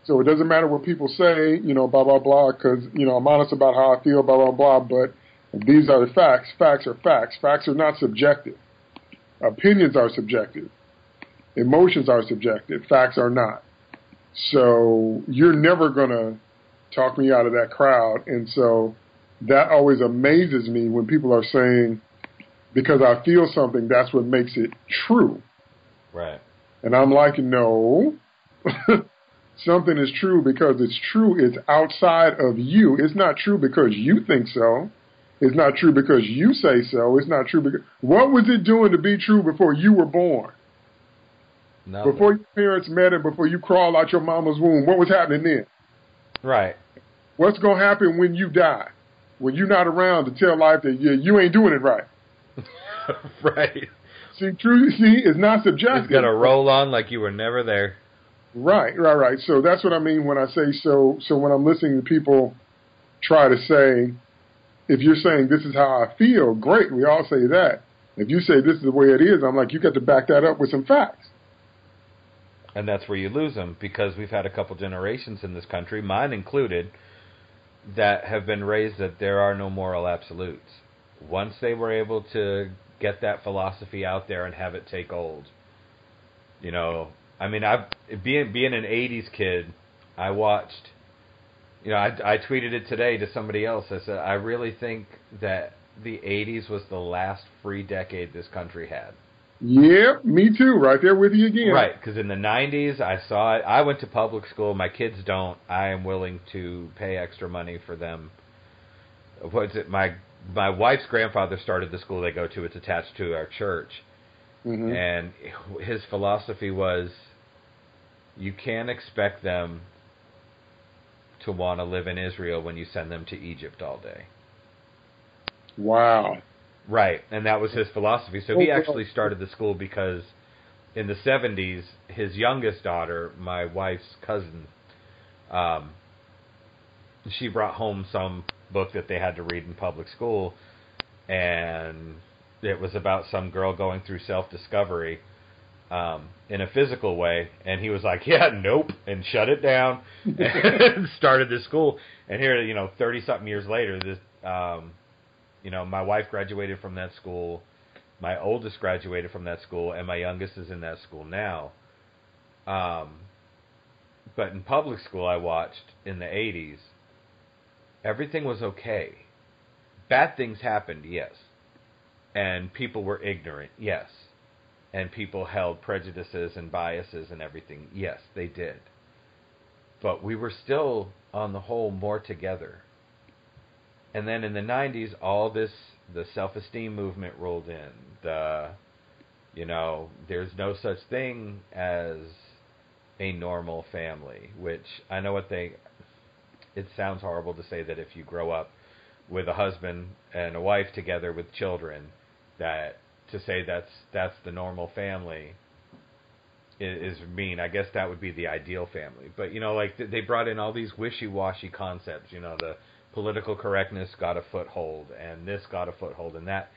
So it doesn't matter what people say, you know, blah, blah, blah, because, you know, I'm honest about how I feel, blah, blah, blah, but these are the facts. Facts are facts. Facts are not subjective. Opinions are subjective. Emotions are subjective. Facts are not. So you're never going to talk me out of that crowd. And so that always amazes me when people are saying, because I feel something, that's what makes it true. Right. And I'm like, no, something is true because it's true. It's outside of you. It's not true because you think so. It's not true because you say so. It's not true because what was it doing to be true before you were born? Nothing. Before your parents met and before you crawled out your mama's womb, what was happening then? Right. What's going to happen when you die? When you're not around to tell life that you, you ain't doing it right. Right. See, true, see, it's not subjective. It's going to roll on like you were never there. Right, right, right. So that's what I mean when I say so. So when I'm listening to people try to say, if you're saying this is how I feel, great, we all say that. If you say this is the way it is, I'm like, you got to back that up with some facts. And that's where you lose them, because we've had a couple generations in this country, mine included, that have been raised that there are no moral absolutes. Once they were able to get that philosophy out there and have it take hold, you know, I mean, I've being being an eighties kid, I watched, you know, I, I tweeted it today to somebody else. I said, I really think that the eighties was the last free decade this country had. Yeah, me too. Right there with you again. Right, because in the nineties, I saw it. I went to public school. My kids don't. I am willing to pay extra money for them. What's it? My my wife's grandfather started the school they go to. It's attached to our church, mm-hmm. and his philosophy was, you can't expect them to want to live in Israel when you send them to Egypt all day. Wow. Right, and that was his philosophy. So he actually started the school because in the seventies, his youngest daughter, my wife's cousin, um, she brought home some book that they had to read in public school, and it was about some girl going through self-discovery um, in a physical way, and he was like, yeah, nope, and shut it down, and started this school. And here, you know, thirty-something years later, this... Um, You know, my wife graduated from that school, my oldest graduated from that school, and my youngest is in that school now. Um, but in public school, I watched in the eighties, everything was okay. Bad things happened, yes. And people were ignorant, yes. And people held prejudices and biases and everything, yes, they did. But we were still, on the whole, more together. And then in the nineties, all this, the self-esteem movement rolled in. The, you know, there's no such thing as a normal family, which I know what they, it sounds horrible to say that if you grow up with a husband and a wife together with children, that to say that's, that's the normal family is, is mean. I guess that would be the ideal family. But, you know, like they brought in all these wishy-washy concepts, you know, the political correctness got a foothold, and this got a foothold, and that.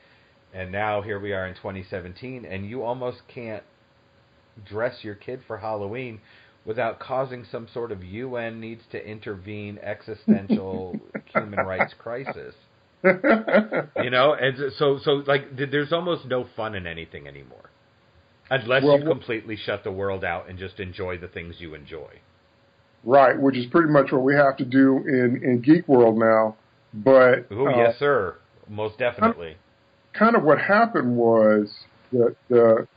And now here we are in twenty seventeen, and you almost can't dress your kid for Halloween without causing some sort of U N needs to intervene existential human rights crisis. You know, and so so like there's almost no fun in anything anymore, unless well, you completely shut the world out and just enjoy the things you enjoy. Right, which is pretty much what we have to do in, in Geek World now. But oh uh, yes, sir, most definitely. Kind of what happened was that the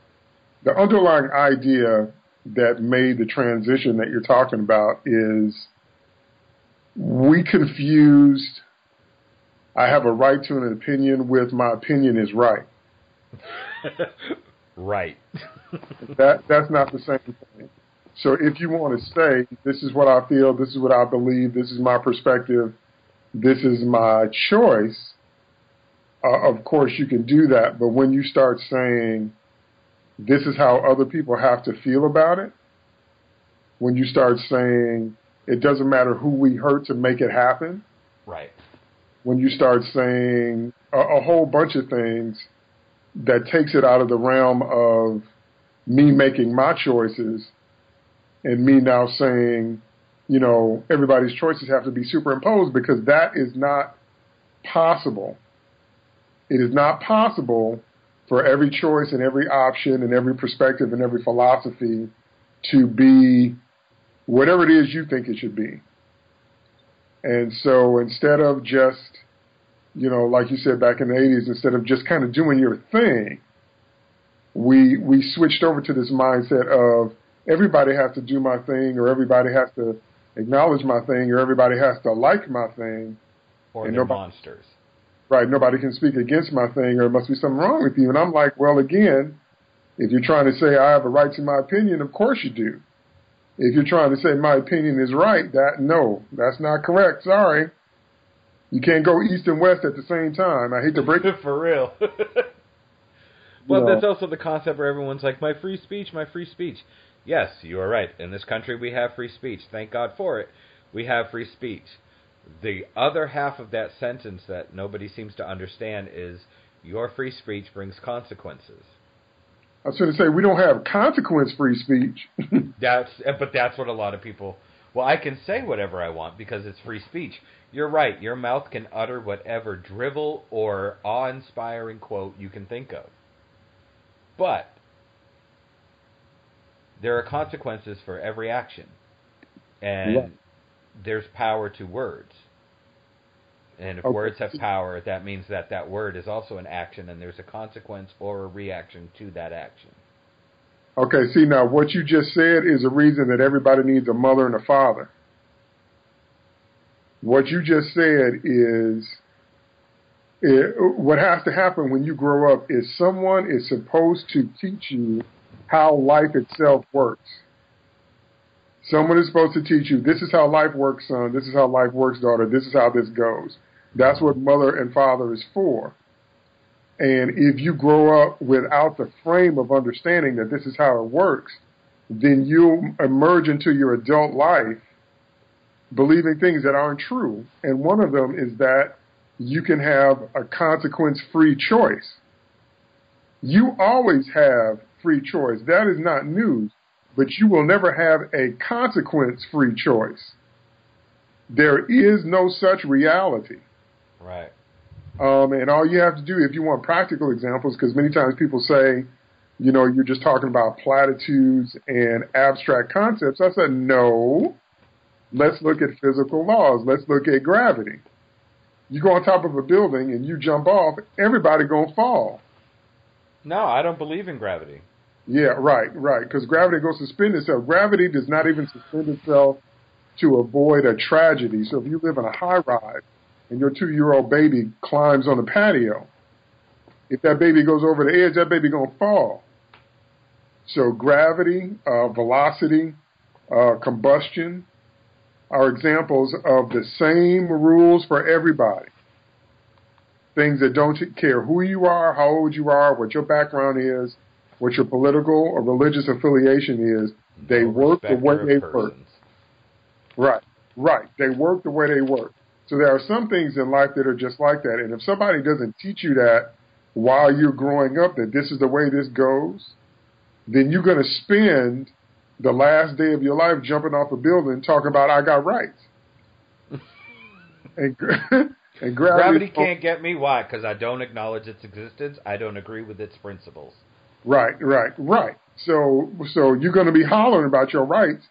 the underlying idea that made the transition that you're talking about is we confused I have a right to an opinion with my opinion is right. Right. that That's not the same thing. So if you want to say, this is what I feel, this is what I believe, this is my perspective, this is my choice, uh, of course you can do that. But when you start saying, this is how other people have to feel about it, when you start saying, it doesn't matter who we hurt to make it happen. Right. When you start saying a, a whole bunch of things that takes it out of the realm of me making my choices and me now saying, you know, everybody's choices have to be superimposed, because that is not possible. It is not possible for every choice and every option and every perspective and every philosophy to be whatever it is you think it should be. And so instead of just, you know, like you said back in the eighties, instead of just kind of doing your thing, we we switched over to this mindset of everybody has to do my thing, or everybody has to acknowledge my thing, or everybody has to like my thing. Or and they're nobody, monsters. Right, nobody can speak against my thing, or there must be something wrong with you. And I'm like, well, again, if you're trying to say I have a right to my opinion, of course you do. If you're trying to say my opinion is right, that no, that's not correct. Sorry. You can't go east and west at the same time. I hate to break it. For real. Well, no. That's also the concept where everyone's like, my free speech, my free speech. Yes, you are right. In this country, we have free speech. Thank God for it. We have free speech. The other half of that sentence that nobody seems to understand is your free speech brings consequences. I was going to say, we don't have consequence-free speech. that's, But that's what a lot of people... Well, I can say whatever I want because it's free speech. You're right. Your mouth can utter whatever drivel or awe-inspiring quote you can think of. But there are consequences for every action. And yeah. There's power to words. And if okay. words have power, that means that that word is also an action, and there's a consequence or a reaction to that action. Okay, see, now what you just said is a reason that everybody needs a mother and a father. What you just said is it, what has to happen when you grow up is someone is supposed to teach you how life itself works. Someone is supposed to teach you, this is how life works, son. This is how life works, daughter. This is how this goes. That's what mother and father is for. And if you grow up without the frame of understanding that this is how it works, then you emerge into your adult life believing things that aren't true. And one of them is that you can have a consequence-free choice. You always have free choice. That is not news. But you will never have a consequence-free choice. There is no such reality. Right. Um, and all you have to do, if you want practical examples, because many times people say, you know, you're just talking about platitudes and abstract concepts. I said, no, let's look at physical laws. Let's look at gravity. You go on top of a building and you jump off, everybody going to fall. No, I don't believe in gravity. Yeah, right, right, because gravity goes to suspend itself. Gravity does not even suspend itself to avoid a tragedy. So if you live in a high-rise and your two-year-old baby climbs on the patio, if that baby goes over the edge, that baby going to fall. So gravity, uh, velocity, uh, combustion are examples of the same rules for everybody. Things that don't care who you are, how old you are, what your background is, what your political or religious affiliation is, they no work the way they persons. work. Right, right. They work the way they work. So there are some things in life that are just like that. And if somebody doesn't teach you that while you're growing up, that this is the way this goes, then you're going to spend the last day of your life jumping off a building talking about I got rights. and, and gravity, gravity can't get me. Why? Because I don't acknowledge its existence. I don't agree with its principles. Right, right, right. So, so you're going to be hollering about your rights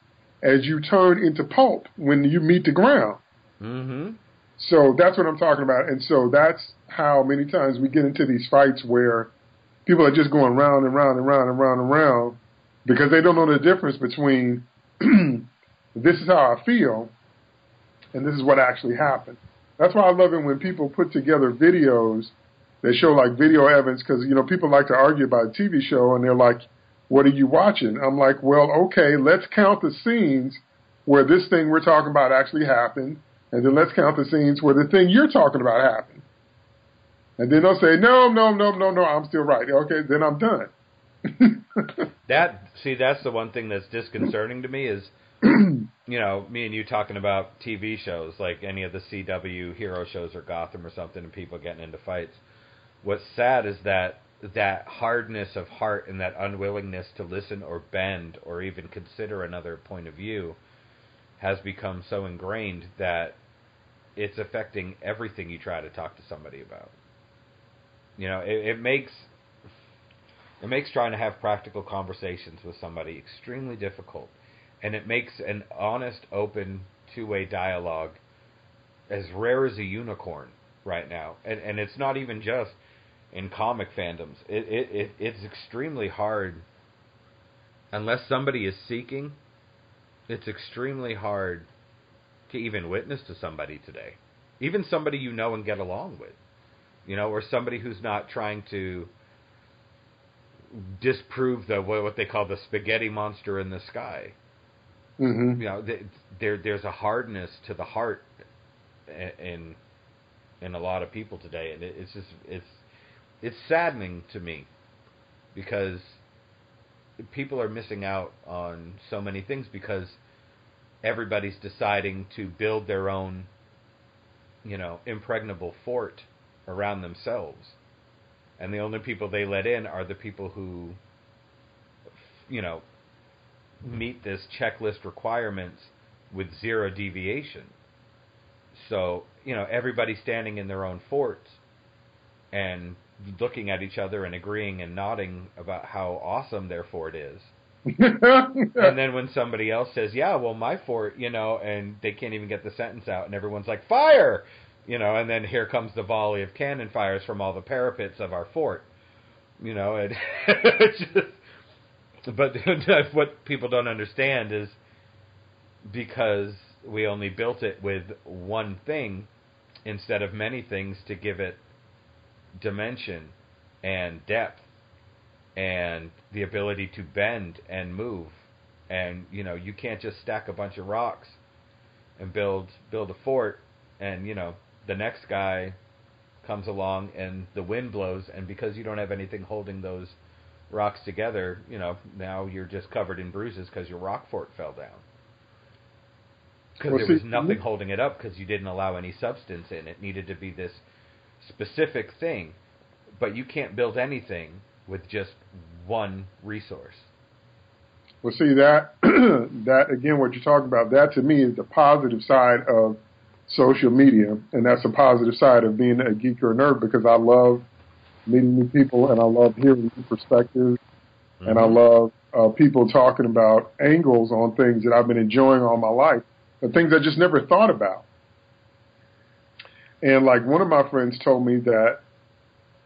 as you turn into pulp when you meet the ground. Mm-hmm. So that's what I'm talking about. And so that's how many times we get into these fights where people are just going round and round and round and round and round because they don't know the difference between this is how I feel and this is what actually happened. That's why I love it when people put together videos that show like video evidence, because, you know, people like to argue about a T V show and they're like, what are you watching? I'm like, well, okay, let's count the scenes where this thing we're talking about actually happened. And then let's count the scenes where the thing you're talking about happened. And then they'll say, no, no, no, no, no, I'm still right. Okay, then I'm done. That, see, that's the one thing that's disconcerting to me is, you know, me and you talking about T V shows, like any of the C W hero shows or Gotham or something, and people getting into fights. What's sad is that that hardness of heart and that unwillingness to listen or bend or even consider another point of view has become so ingrained that it's affecting everything you try to talk to somebody about. You know, it, it makes it makes trying to have practical conversations with somebody extremely difficult, and it makes an honest, open, two-way dialogue as rare as a unicorn right now. And and it's not even just in comic fandoms. It it, it it's extremely hard unless somebody is seeking. It's extremely hard to even witness to somebody today, even somebody you know and get along with, you know, or somebody who's not trying to disprove the what they call the spaghetti monster in the sky. Mm-hmm. You know, there there's a hardness to the heart in in a lot of people today, and it's just it's it's saddening to me because people are missing out on so many things because everybody's deciding to build their own, you know, impregnable fort around themselves. And the only people they let in are the people who, you know, meet this checklist requirements with zero deviation. So, you know, everybody's standing in their own forts and looking at each other and agreeing and nodding about how awesome their fort is. And then when somebody else says, yeah, well, my fort, you know, and they can't even get the sentence out, and everyone's like, fire! You know, and then here comes the volley of cannon fires from all the parapets of our fort. You know, and it's just, but what people don't understand is because we only built it with one thing instead of many things to give it dimension and depth and the ability to bend and move, and you know, you can't just stack a bunch of rocks and build build a fort, and you know, the next guy comes along and the wind blows, and because you don't have anything holding those rocks together, you know, now you're just covered in bruises because your rock fort fell down because well, there was nothing holding it up because you didn't allow any substance in it. Needed to be this specific thing, but you can't build anything with just one resource. Well, see, that that again, what you're talking about, that to me is the positive side of social media, and that's the positive side of being a geek or a nerd, because I love meeting new people, and I love hearing new perspectives, mm-hmm. and I love uh, people talking about angles on things that I've been enjoying all my life, the things I just never thought about. And like one of my friends told me that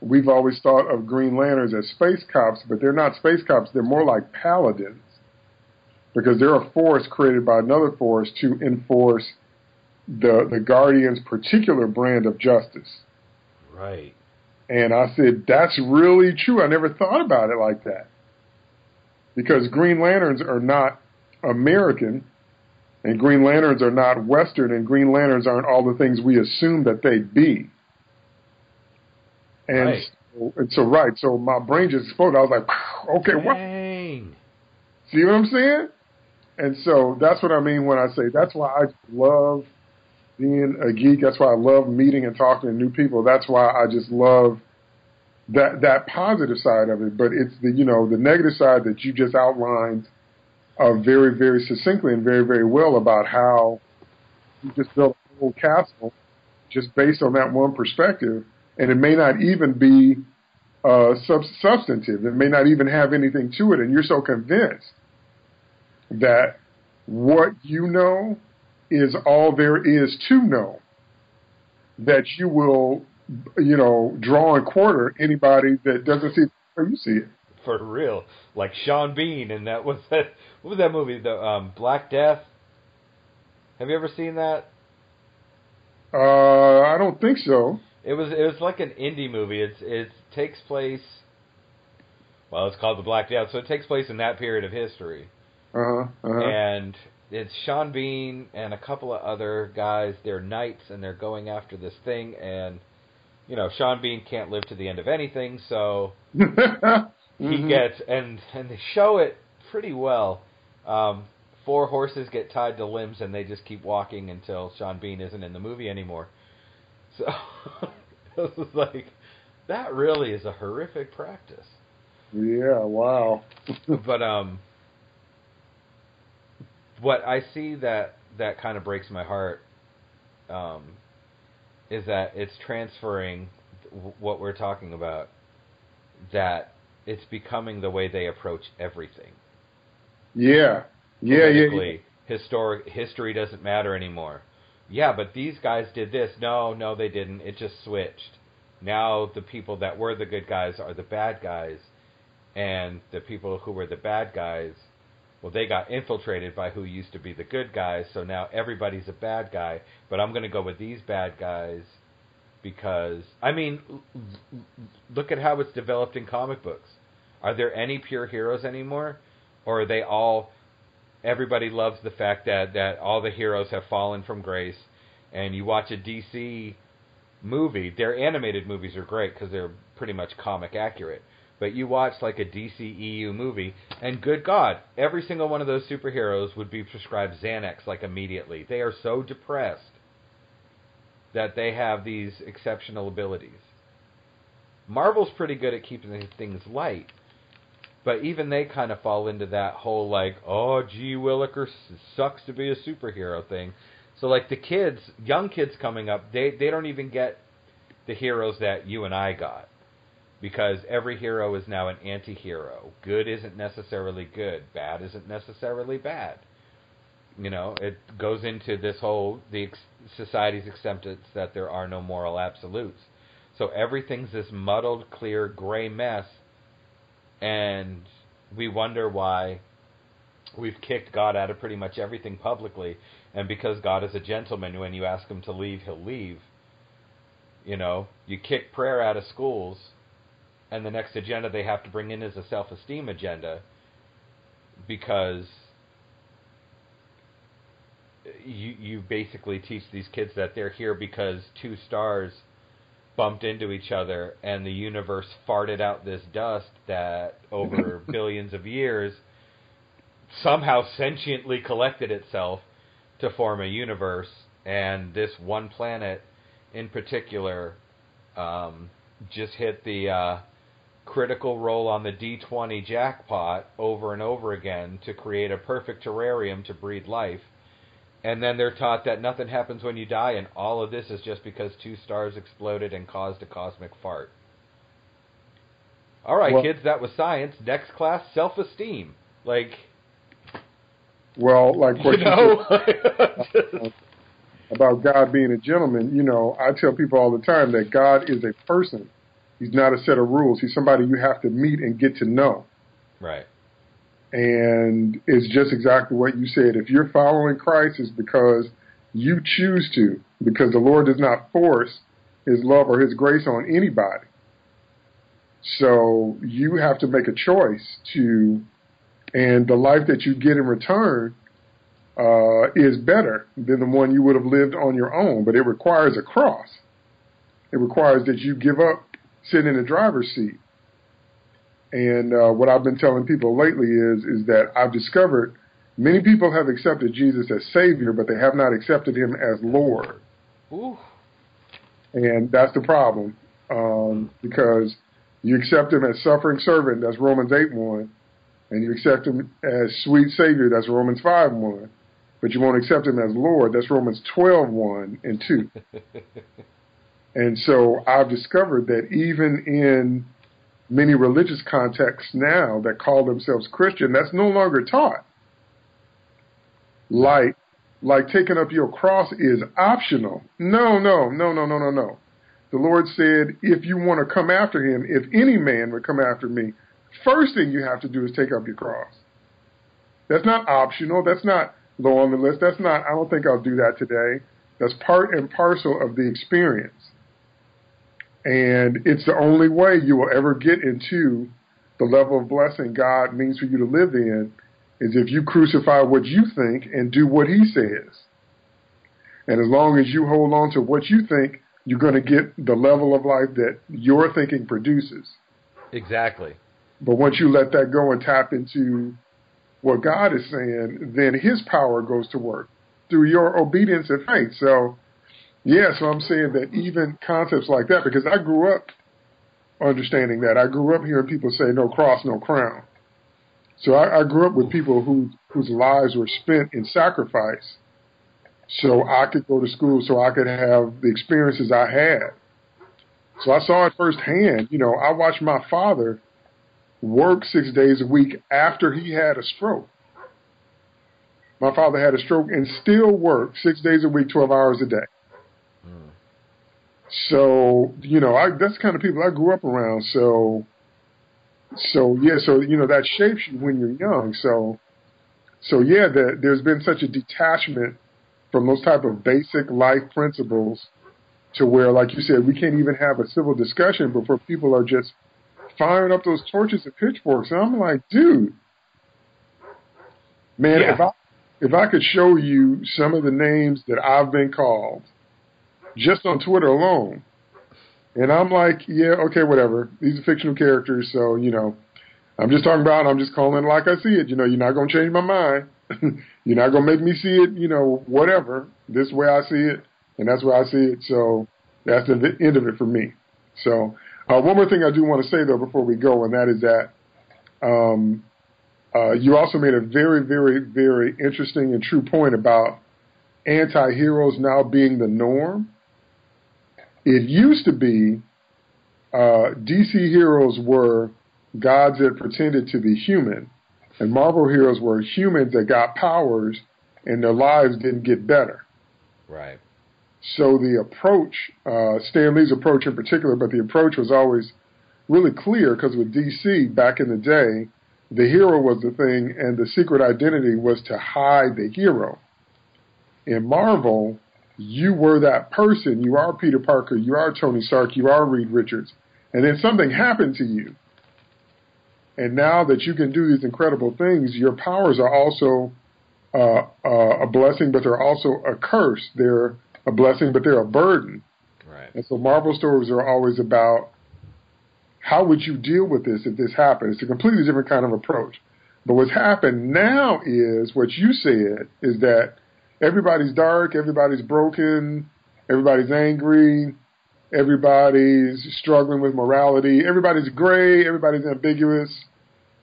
we've always thought of Green Lanterns as space cops, but they're not space cops. They're more like paladins, because they're a force created by another force to enforce the the Guardian's particular brand of justice. Right. And I said, that's really true. I never thought about it like that, because Green Lanterns are not American. And Green Lanterns are not Western, and Green Lanterns aren't all the things we assume that they'd be. And, right. so, and so, right, so my brain just exploded. I was like, okay, what? Dang. See what I'm saying? And so that's what I mean when I say that's why I love being a geek. That's why I love meeting and talking to new people. That's why I just love that that positive side of it, but it's the, you know, the negative side that you just outlined uh, very, very succinctly and very, very well about how you just built a whole castle just based on that one perspective, and it may not even be uh, sub- substantive. It may not even have anything to it, and you're so convinced that what you know is all there is to know that you will, you know, draw and quarter anybody that doesn't see it before you see it. For real. Like Sean Bean and that was that what was that movie? The um, Black Death. Have you ever seen that? Uh, I don't think so. It was it was like an indie movie. It's it takes place well, it's called The Black Death, so it takes place in that period of history. Uh-huh. Uh-huh. And it's Sean Bean and a couple of other guys. They're knights, and they're going after this thing. And, you know, Sean Bean can't live to the end of anything, so he mm-hmm. gets... And, and they show it pretty well. Um, four horses get tied to limbs, and they just keep walking until Sean Bean isn't in the movie anymore. So I was like, that really is a horrific practice. Yeah, wow. But, um... what I see that, that kind of breaks my heart um, is that it's transferring w- what we're talking about, that it's becoming the way they approach everything. Yeah. Yeah, yeah, yeah. Historic, history doesn't matter anymore. Yeah, but these guys did this. No, no, they didn't. It just switched. Now the people that were the good guys are the bad guys, and the people who were the bad guys... well, they got infiltrated by who used to be the good guys, so now everybody's a bad guy, but I'm going to go with these bad guys because, I mean, look at how it's developed in comic books. Are there any pure heroes anymore? Or are they all, everybody loves the fact that, that all the heroes have fallen from grace, and you watch a D C movie, their animated movies are great because they're pretty much comic accurate. But you watch like a D C E U movie, and good God, every single one of those superheroes would be prescribed Xanax like immediately. They are so depressed that they have these exceptional abilities. Marvel's pretty good at keeping things light, but even they kind of fall into that whole like, oh, gee Williker, sucks to be a superhero thing. So like the kids, young kids coming up, they, they don't even get the heroes that you and I got. Because every hero is now an anti-hero. Good isn't necessarily good. Bad isn't necessarily bad. You know, it goes into this whole, the society's acceptance that there are no moral absolutes. So everything's this muddled, clear, gray mess. And we wonder why we've kicked God out of pretty much everything publicly. And because God is a gentleman, when you ask him to leave, he'll leave. You know, you kick prayer out of schools. And the next agenda they have to bring in is a self-esteem agenda because you you basically teach these kids that they're here because two stars bumped into each other and the universe farted out this dust that over billions of years somehow sentiently collected itself to form a universe, and this one planet in particular um, just hit the... Uh, critical roll on the D twenty jackpot over and over again to create a perfect terrarium to breed life. And then they're taught that nothing happens when you die, and all of this is just because two stars exploded and caused a cosmic fart. All right, well, kids, that was science. Next class, self-esteem. Like, well, like what you, you know? Said about God being a gentleman, you know, I tell people all the time that God is a person. He's not a set of rules. He's somebody you have to meet and get to know. Right. And it's just exactly what you said. If you're following Christ, it's because you choose to, because the Lord does not force his love or his grace on anybody. So you have to make a choice to, and the life that you get in return uh, is better than the one you would have lived on your own. But it requires a cross. It requires that you give up sitting in the driver's seat. And uh, what I've been telling people lately is is that I've discovered many people have accepted Jesus as Savior, but they have not accepted him as Lord. Ooh. And that's the problem, um, because You accept him as suffering servant, that's Romans eight one, and you accept him as sweet Savior, that's Romans five one, but you won't accept him as Lord, that's Romans twelve one and two. And so I've discovered that even in many religious contexts now that call themselves Christian, that's no longer taught. Like, like taking up your cross is optional. No, no, no, no, no, no, no. The Lord said, if you want to come after him, if any man would come after me, first thing you have to do is take up your cross. That's not optional. That's not low on the list. That's not, I don't think I'll do that today. That's part and parcel of the experience. And it's the only way you will ever get into the level of blessing God means for you to live in is if you crucify what you think and do what he says. And as long as you hold on to what you think, you're going to get the level of life that your thinking produces. Exactly. But once you let that go and tap into what God is saying, then his power goes to work through your obedience and faith. So, yeah, so I'm saying that even concepts like that, because I grew up understanding that. I grew up hearing people say, no cross, no crown. So I, I grew up with people who, whose lives were spent in sacrifice so I could go to school, so I could have the experiences I had. So I saw it firsthand. You know, I watched my father work six days a week after he had a stroke. My father had a stroke and still worked six days a week, twelve hours a day. Mm. So, you know, I, that's the kind of people I grew up around. So, so yeah, so, you know, that shapes you when you're young. So, so yeah, the, there's been such a detachment from those type of basic life principles to where, like you said, we can't even have a civil discussion before people are just firing up those torches and pitchforks. And I'm like, dude, man, yeah. if I If I could show you some of the names that I've been called just on Twitter alone, and I'm like, yeah, okay, whatever. These are fictional characters, so, you know, I'm just talking about, I'm just calling it like I see it. You know, you're not going to change my mind. You're not going to make me see it, you know, whatever. This way I see it, and that's where I see it. So that's the end of it for me. So uh, one more thing I do want to say, though, before we go, and that is that um, – Uh, you also made a very, very, very interesting and true point about anti-heroes now being the norm. It used to be uh, D C heroes were gods that pretended to be human, and Marvel heroes were humans that got powers and their lives didn't get better. Right. So the approach, uh, Stan Lee's approach in particular, but the approach was always really clear because with D C back in the day, the hero was the thing, and the secret identity was to hide the hero. In Marvel, you were that person. You are Peter Parker. You are Tony Stark. You are Reed Richards. And then something happened to you. And now that you can do these incredible things, your powers are also uh, uh, a blessing, but they're also a curse. They're a blessing, but they're a burden. Right. And so Marvel stories are always about, how would you deal with this if this happened? It's a completely different kind of approach. But what's happened now is what you said is that everybody's dark, everybody's broken, everybody's angry, everybody's struggling with morality, everybody's gray, everybody's ambiguous,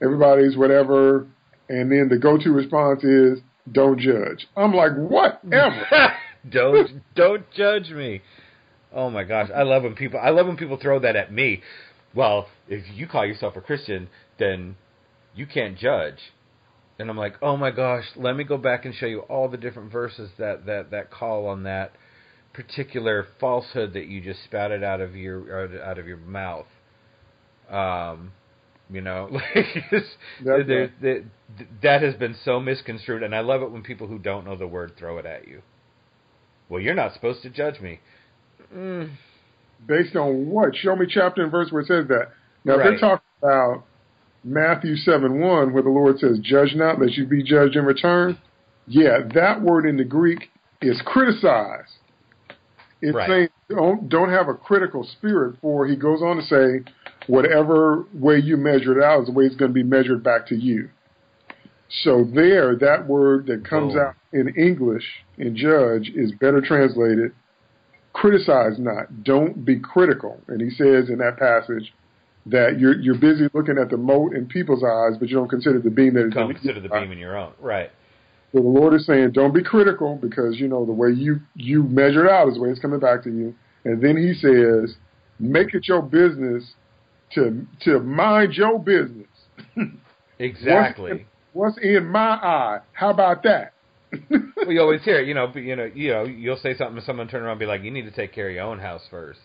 everybody's whatever. And then the go-to response is, don't judge. I'm like, whatever. don't don't judge me. Oh my gosh, I love when people I love when people throw that at me. Well, if you call yourself a Christian, then you can't judge. And I'm like, oh my gosh, let me go back and show you all the different verses that, that, that call on that particular falsehood that you just spouted out of your out of your mouth. Um, you know, like there, there, that has been so misconstrued, and I love it when people who don't know the word throw it at you. Well, you're not supposed to judge me. Mm. Based on what? Show me chapter and verse where it says that. Now, right. They're talking about Matthew seven one, where the Lord says, judge not, lest you be judged in return. Yeah, that word in the Greek is criticize. It's right. saying don't, don't have a critical spirit, for he goes on to say, whatever way you measure it out is the way it's going to be measured back to you. So there, that word that comes oh. out in English, in judge, is better translated. Criticize not. Don't be critical. And he says in that passage, that you're you're busy looking at the mote in people's eyes, but you don't consider the beam that is in consider the beam in your own. Right. So the Lord is saying, don't be critical, because you know the way you you measure it out is the way it's coming back to you. And then He says, make it your business to to mind your business. Exactly. What's in, what's in my eye? How about that? We always hear, you know, you know, you know, you'll say something to someone, turn around, and be like, you need to take care of your own house first.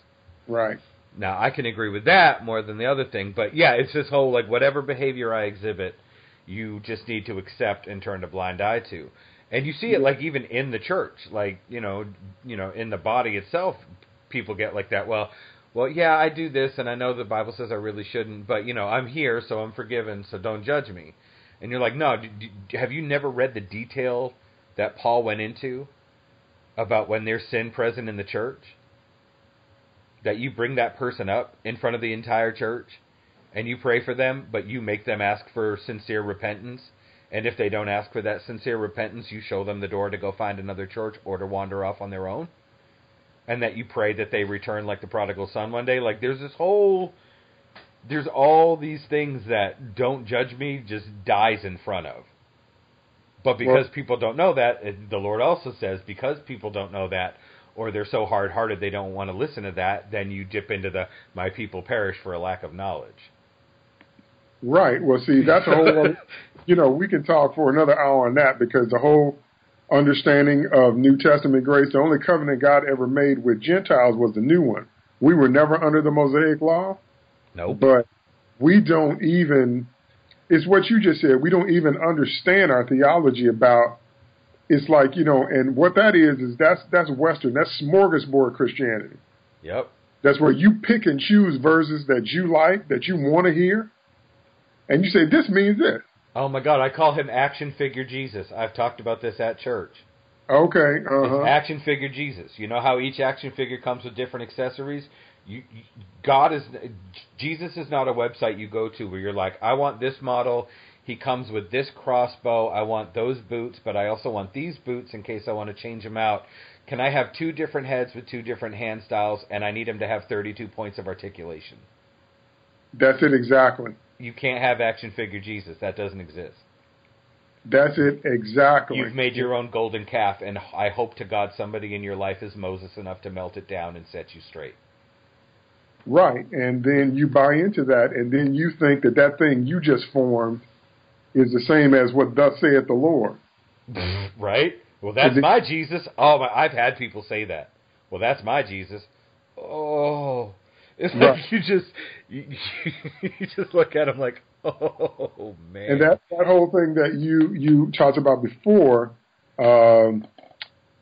Right. Now, I can agree with that more than the other thing, but yeah, it's this whole, like, whatever behavior I exhibit, you just need to accept and turn a blind eye to. And you see it, like, even in the church, like, you know, you know, in the body itself, people get like that, well, well, yeah, I do this, and I know the Bible says I really shouldn't, but, you know, I'm here, so I'm forgiven, so don't judge me. And you're like, no, do, do, have you never read the detail that Paul went into about when there's sin present in the church? That you bring that person up in front of the entire church and you pray for them, but you make them ask for sincere repentance. And if they don't ask for that sincere repentance, you show them the door to go find another church or to wander off on their own. And that you pray that they return like the prodigal son one day. Like there's this whole, there's all these things that don't judge me just dies in front of. But because well, people don't know that, the Lord also says, because people don't know that, or they're so hard-hearted they don't want to listen to that, then you dip into the, my people perish for a lack of knowledge. Right. Well, see, that's a whole other, you know, we can talk for another hour on that, because the whole understanding of New Testament grace, the only covenant God ever made with Gentiles was the new one. We were never under the Mosaic law. No. Nope. But we don't even, it's what you just said, we don't even understand our theology about. It's like, you know, and what that is, is that's that's Western. That's smorgasbord Christianity. Yep. That's where you pick and choose verses that you like, that you want to hear, and you say, this means this. Oh, my God, I call him action figure Jesus. I've talked about this at church. Okay. Uh-huh. It's action figure Jesus. You know how each action figure comes with different accessories? You, you, God is Jesus is not a website you go to where you're like, I want this model. He comes with this crossbow. I want those boots, but I also want these boots in case I want to change them out. Can I have two different heads with two different hand styles, and I need him to have thirty-two points of articulation? That's it exactly. You can't have action figure Jesus. That doesn't exist. That's it exactly. You've made your own golden calf, and I hope to God somebody in your life is Moses enough to melt it down and set you straight. Right, and then you buy into that, and then you think that that thing you just formed is the same as what thus saith the Lord. Right? Well, that's my Jesus. Oh, my, I've had people say that. Well, that's my Jesus. Oh. It's like right. you just you, you just look at him like, oh, man. And that, that whole thing that you, you talked about before, um,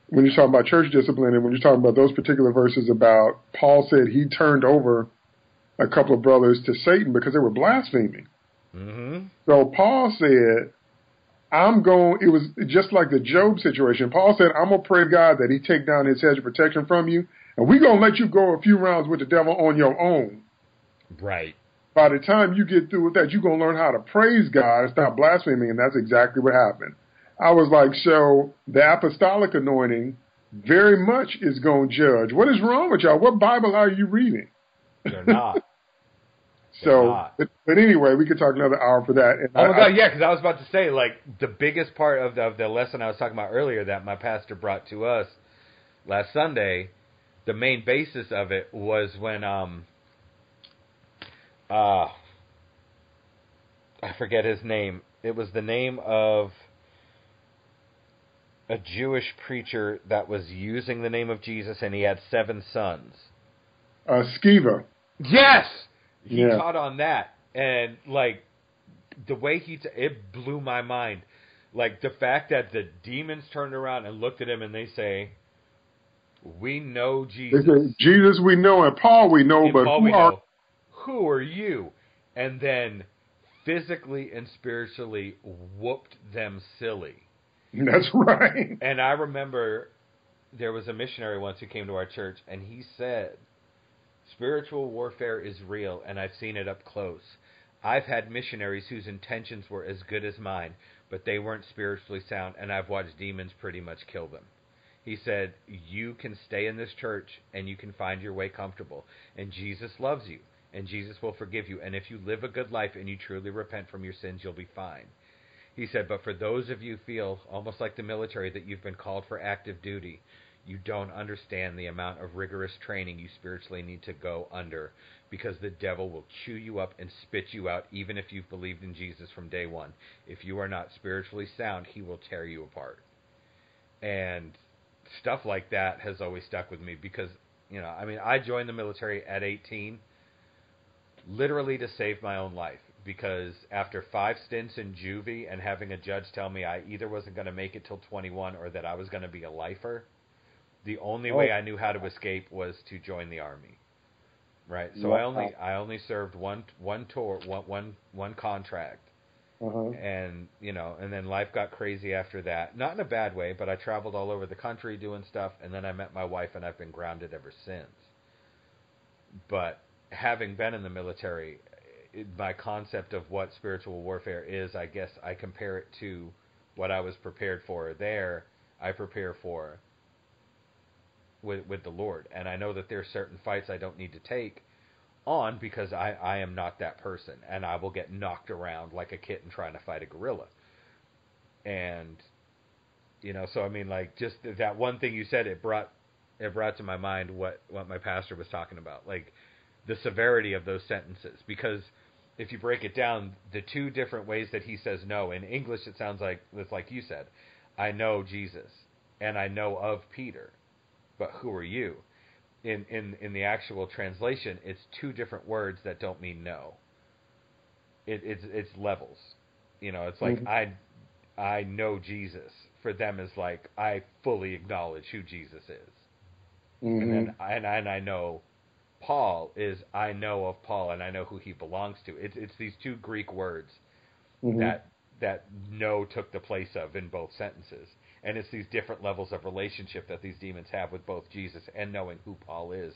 when you're talking about church discipline and when you're talking about those particular verses about Paul said he turned over a couple of brothers to Satan because they were blaspheming. Mm-hmm. So Paul said, I'm going, it was just like the Job situation. Paul said, I'm going to pray to God that he take down his hedge of protection from you, and we're going to let you go a few rounds with the devil on your own. Right. By the time you get through with that, you're going to learn how to praise God and stop blaspheming, and that's exactly what happened. I was like, so the apostolic anointing very much is going to judge. What is wrong with y'all? What Bible are you reading? They're not. So, but, but anyway, we could talk another hour for that. And oh, my God, I, yeah, because I was about to say, like, the biggest part of the, of the lesson I was talking about earlier that my pastor brought to us last Sunday, the main basis of it was when, um, uh, I forget his name. It was the name of a Jewish preacher that was using the name of Jesus, and he had seven sons. Uh, Sceva. Yes! He yeah. caught on that, and, like, the way he, t- it blew my mind. Like, the fact that the demons turned around and looked at him and they say, we know Jesus. They say, Jesus we know, and Paul we know, and but Paul who we are know. Who are you? And then physically and spiritually whooped them silly. That's right. And I remember there was a missionary once who came to our church, and he said, spiritual warfare is real, and I've seen it up close. I've had missionaries whose intentions were as good as mine, but they weren't spiritually sound, and I've watched demons pretty much kill them. He said, you can stay in this church, and you can find your way comfortable, and Jesus loves you, and Jesus will forgive you. And if you live a good life and you truly repent from your sins, you'll be fine. He said, but for those of you who feel, almost like the military, that you've been called for active duty, you don't understand the amount of rigorous training you spiritually need to go under, because the devil will chew you up and spit you out, even if you've believed in Jesus from day one. If you are not spiritually sound, he will tear you apart. And stuff like that has always stuck with me because, you know, I mean, I joined the military at eighteen, literally to save my own life. Because after five stints in juvie and having a judge tell me I either wasn't going to make it till twenty-one or that I was going to be a lifer, the only oh. way I knew how to escape was to join the Army. Right? So yeah. I only I only served one one tour, one one, one contract. Uh-huh. And, you know, and then life got crazy after that. Not in a bad way, but I traveled all over the country doing stuff, and then I met my wife, and I've been grounded ever since. But having been in the military, my concept of what spiritual warfare is, I guess I compare it to what I was prepared for there. I prepare for with with the Lord. And I know that there are certain fights I don't need to take on because I, I am not that person. And I will get knocked around like a kitten trying to fight a gorilla. And, you know, so I mean, like, just that one thing you said, it brought it brought to my mind what, what my pastor was talking about. Like, the severity of those sentences. Because if you break it down, the two different ways that he says no, in English it sounds like, it's like you said, I know Jesus, and I know of Peter, but who are you? In, in, in the actual translation, it's two different words that don't mean no. It, it's it's levels. You know, it's like, mm-hmm. I, I know Jesus. For them is like, I fully acknowledge who Jesus is. Mm-hmm. And then and, and I know Paul is, I know of Paul, and I know who he belongs to. It's it's these two Greek words mm-hmm. that that no took the place of in both sentences. And it's these different levels of relationship that these demons have with both Jesus and knowing who Paul is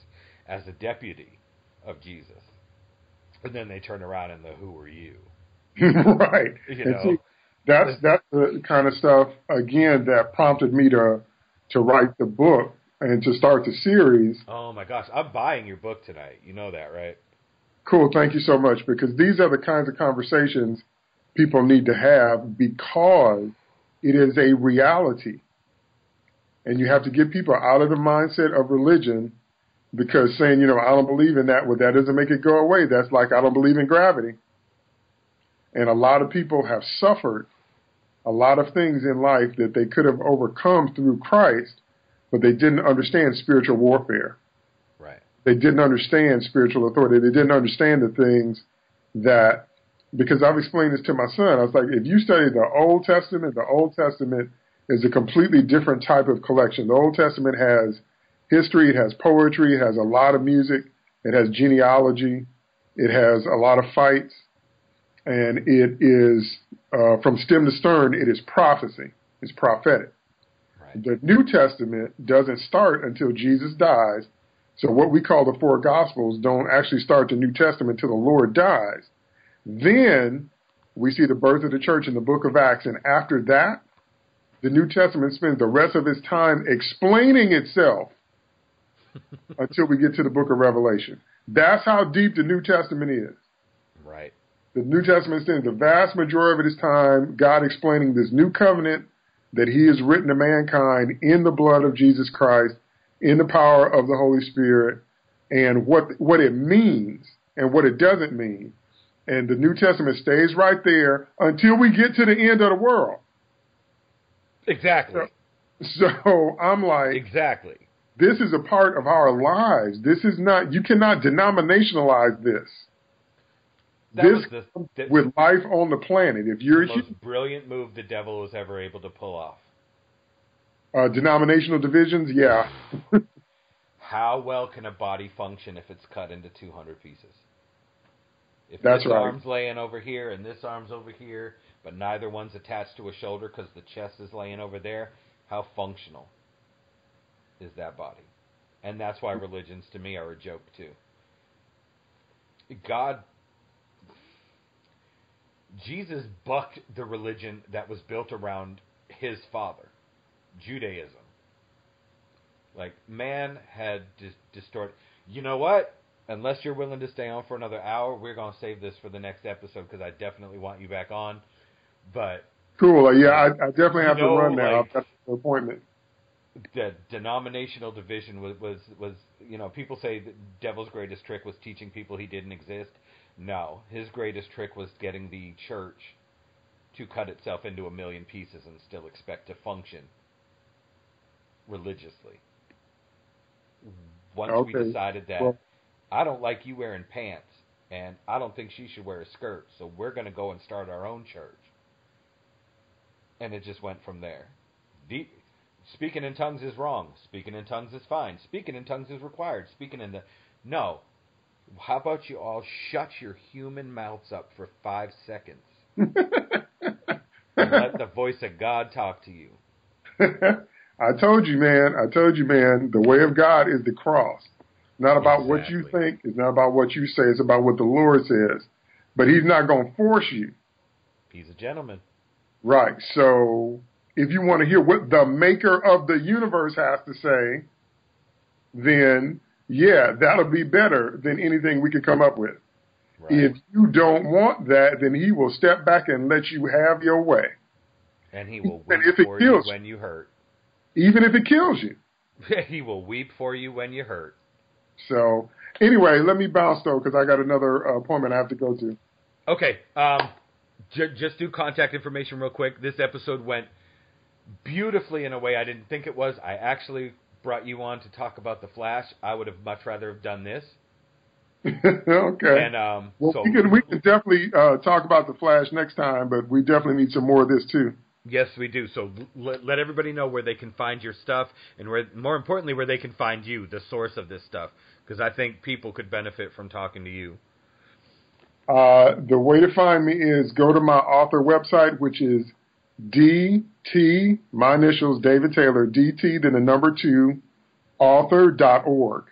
as a deputy of Jesus. And then they turn around and the who are you. Right. You know? See, that's, that's the kind of stuff, again, that prompted me to to write the book. And to start the series. Oh, my gosh. I'm buying your book tonight. You know that, right? Cool. Thank you so much. Because these are the kinds of conversations people need to have, because it is a reality. And you have to get people out of the mindset of religion, because saying, you know, I don't believe in that, well, that doesn't make it go away. That's like, I don't believe in gravity. And a lot of people have suffered a lot of things in life that they could have overcome through Christ, but they didn't understand spiritual warfare. Right. They didn't understand spiritual authority. They didn't understand the things that, because I've explained this to my son. I was like, if you study the Old Testament, the Old Testament is a completely different type of collection. The Old Testament has history. It has poetry. It has a lot of music. It has genealogy. It has a lot of fights. And it is, uh, from stem to stern, it is prophecy. It's prophetic. The New Testament doesn't start until Jesus dies. So what we call the four Gospels don't actually start the New Testament until the Lord dies. Then we see the birth of the church in the book of Acts. And after that, the New Testament spends the rest of its time explaining itself until we get to the book of Revelation. That's how deep the New Testament is. Right. The New Testament spends the vast majority of its time God explaining this new covenant that he has written to mankind in the blood of Jesus Christ, in the power of the Holy Spirit, and what what it means and what it doesn't mean. And the New Testament stays right there until we get to the end of the world. Exactly. So, so I'm like, exactly. This is a part of our lives. This is not, you cannot denominationalize this. That this was the, the, with life on the planet. If you're the most human, brilliant move the devil was ever able to pull off. Uh, denominational divisions, yeah. How well can a body function if it's cut into two hundred pieces? If That's this right. arm's laying over here and this arm's over here, but neither one's attached to a shoulder because the chest is laying over there, how functional is that body? And that's why religions, to me, are a joke, too. God... Jesus bucked the religion that was built around his father, Judaism. Like, man had dis- distorted. You know what? unless you're willing to stay on for another hour, we're going to save this for the next episode because I definitely want you back on. But cool. Yeah, I, I definitely have no, to run now. Like, I've got an appointment. The denominational division was, was, was, you know, people say the devil's greatest trick was teaching people he didn't exist. No, his greatest trick was getting the church to cut itself into a million pieces and still expect to function religiously. Once okay. we decided that, well, I don't like you wearing pants, and I don't think she should wear a skirt, so we're going to go and start our own church. And it just went from there. Deep. Speaking in tongues is wrong. Speaking in tongues is fine. Speaking in tongues is required. Speaking in the... No. How about you all shut your human mouths up for five seconds? And let the voice of God talk to you. I told you, man. I told you, man. The way of God is the cross. Not about exactly. what you think. It's not about what you say. It's about what the Lord says. But he's not going to force you. He's a gentleman. Right. So... if you want to hear what the maker of the universe has to say, then, yeah, that'll be better than anything we could come up with. Right. If you don't want that, then he will step back and let you have your way. And he will weep for you when you hurt. Even if it kills you. He will weep for you when you hurt. So, anyway, let me bounce, though, because I got another appointment I have to go to. Okay. Um, j- just do contact information real quick. This episode went beautifully in a way I didn't think it was. I actually brought you on to talk about The Flash. I would have much rather have done this. Okay. And um, well, so we can we can definitely uh, talk about The Flash next time, but we definitely need some more of this too. Yes, we do. So let, let everybody know where they can find your stuff, and where, more importantly, where they can find you, the source of this stuff, because I think people could benefit from talking to you. Uh, the way to find me is go to my author website, which is D T, my initials, David Taylor, D T, then the number two, author dot org.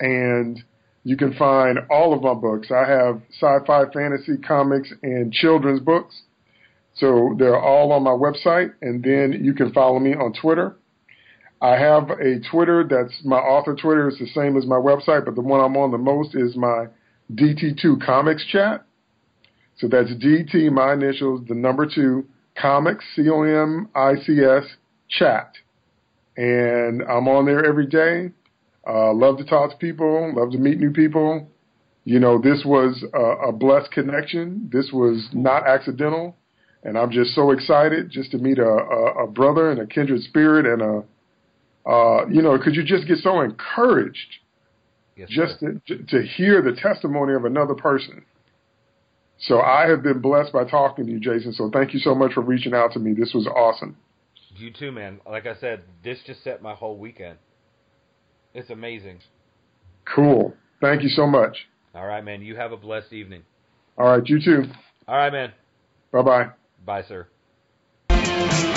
And you can find all of my books. I have sci-fi, fantasy, comics, and children's books. So they're all on my website. And then you can follow me on Twitter. I have a Twitter that's my author Twitter. It's the same as my website, but the one I'm on the most is my D T two Comics chat. So that's D T, my initials, the number two, comics, C O M I C S, chat. And I'm on there every day. Uh, love to talk to people. Love to meet new people. You know, this was a, a blessed connection. This was not accidental. And I'm just so excited just to meet a, a, a brother and a kindred spirit. And, a, uh, you know, because you just get so encouraged yes, just to, to hear the testimony of another person. So I have been blessed by talking to you, Jason. So thank you so much for reaching out to me. This was awesome. You too, man. Like I said, this just set my whole weekend. It's amazing. Cool. Thank you so much. All right, man. You have a blessed evening. All right. You too. All right, man. Bye-bye. Bye, sir.